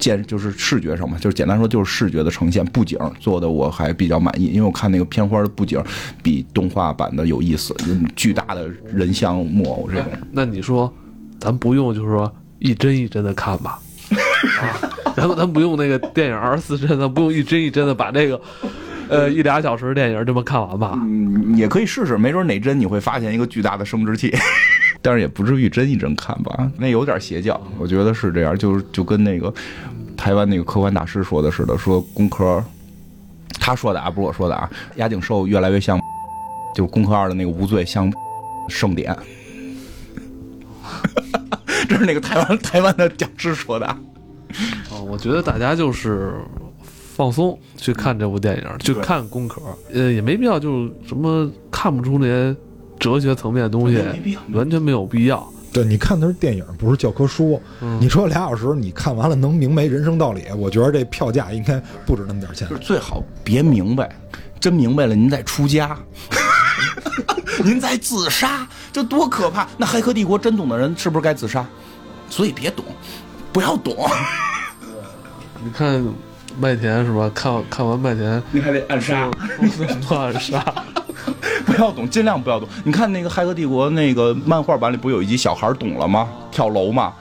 见就是视觉上嘛，就是简单说就是视觉的呈现，布景做的我还比较满意，因为我看那个片花的布景比动画版的有意思，巨大的人像木偶这种。那你说，咱不用就是说一帧一帧的看吧，啊，咱咱不用那个电影二十四帧，咱不用一帧一帧的把这个。呃，一俩小时的电影这么看完吧，嗯，也可以试试，没准哪帧你会发现一个巨大的生殖器，但是也不至于帧一帧看吧，那有点邪教，我觉得是这样，就是就跟那个台湾那个科幻大师说的似的，说工科，他说的啊，不是我说的啊，押井守越来越像，就是工科二的那个无罪像盛典，这是那个台湾台湾的讲师说的。哦，我觉得大家就是。放松去看这部电影，去看工壳，呃，也没必要就什么看不出那些哲学层面的东西，完全没有必要。对，你看的是电影，不是教科书。嗯、你说俩小时，你看完了能明白人生道理，我觉得这票价应该不止那么点钱。就是最好别明白，真明白了您再出家，您再自杀，这多可怕！那《黑客帝国》真懂的人是不是该自杀？所以别懂，不要懂。你看。麦田是吧？看看完麦田，你还得暗杀，不能暗杀。不要懂，尽量不要懂。你看那个《骇客帝国》那个漫画版里不有一集小孩懂了吗？跳楼嘛，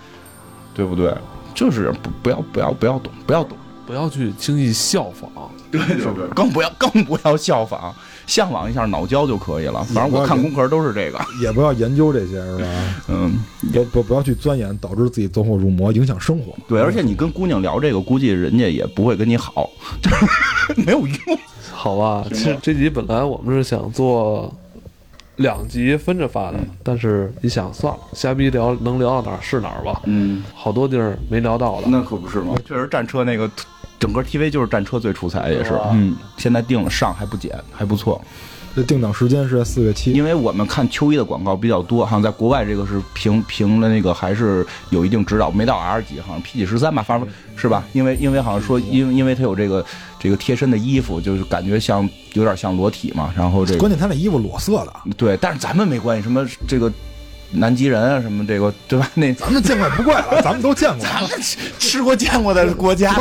对不对？就是不不要不要不要懂，不要懂，不要去轻易效仿，对对对，更不要更不要效仿，向往一下脑胶就可以了。反正我看工科都是这个，也不要研究这些，是吧？嗯，不不不要去钻研，导致自己走火入魔，影响生活。对，而且你跟姑娘聊这个，估计人家也不会跟你好，没有用。好吧，其实这集本来我们是想做两集分着发的，嗯、但是一想算了，瞎逼聊能聊到哪儿是哪儿吧。嗯，好多地儿没聊到的。那可不是吗？确实战车那个整个 T V 就是战车最出彩，也是。嗯，现在定了上还不减，还不错。这定档时间是在四月七，因为我们看秋一的广告比较多，好像在国外这个是评评了那个还是有一定指导，没到 R 级，好像 P 几十三吧，反正是吧？因为因为好像说因因为他有这个这个贴身的衣服，就是感觉像有点像裸体嘛，然后这个关键他那衣服裸色的，对，但是咱们没关系，什么这个。南极人啊，什么这个对吧？那咱们见怪不怪了，咱们都见过，咱们吃过见过的国家，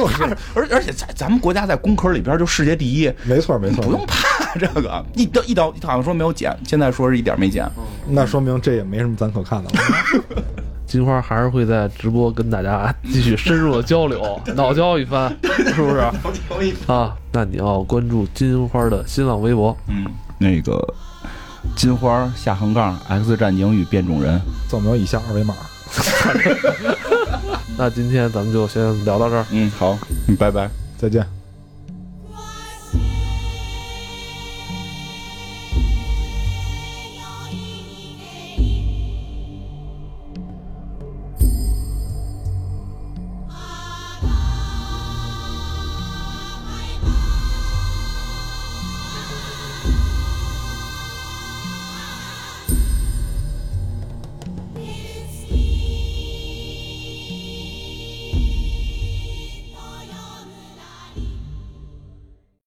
而而且咱咱们国家在工科里边就世界第一，没错没错，不用怕这个。一刀一刀，好像说没有减，现在说是一点没减，那说明这也没什么咱可看的了。金花还是会在直播跟大家继续深入的交流，脑交一番，是不是？啊，那你要关注金花的新浪微博，嗯，那个。金花下横杠 X 战警与变种人，扫描以下二维码。那今天咱们就先聊到这儿。嗯，好，拜拜，再见。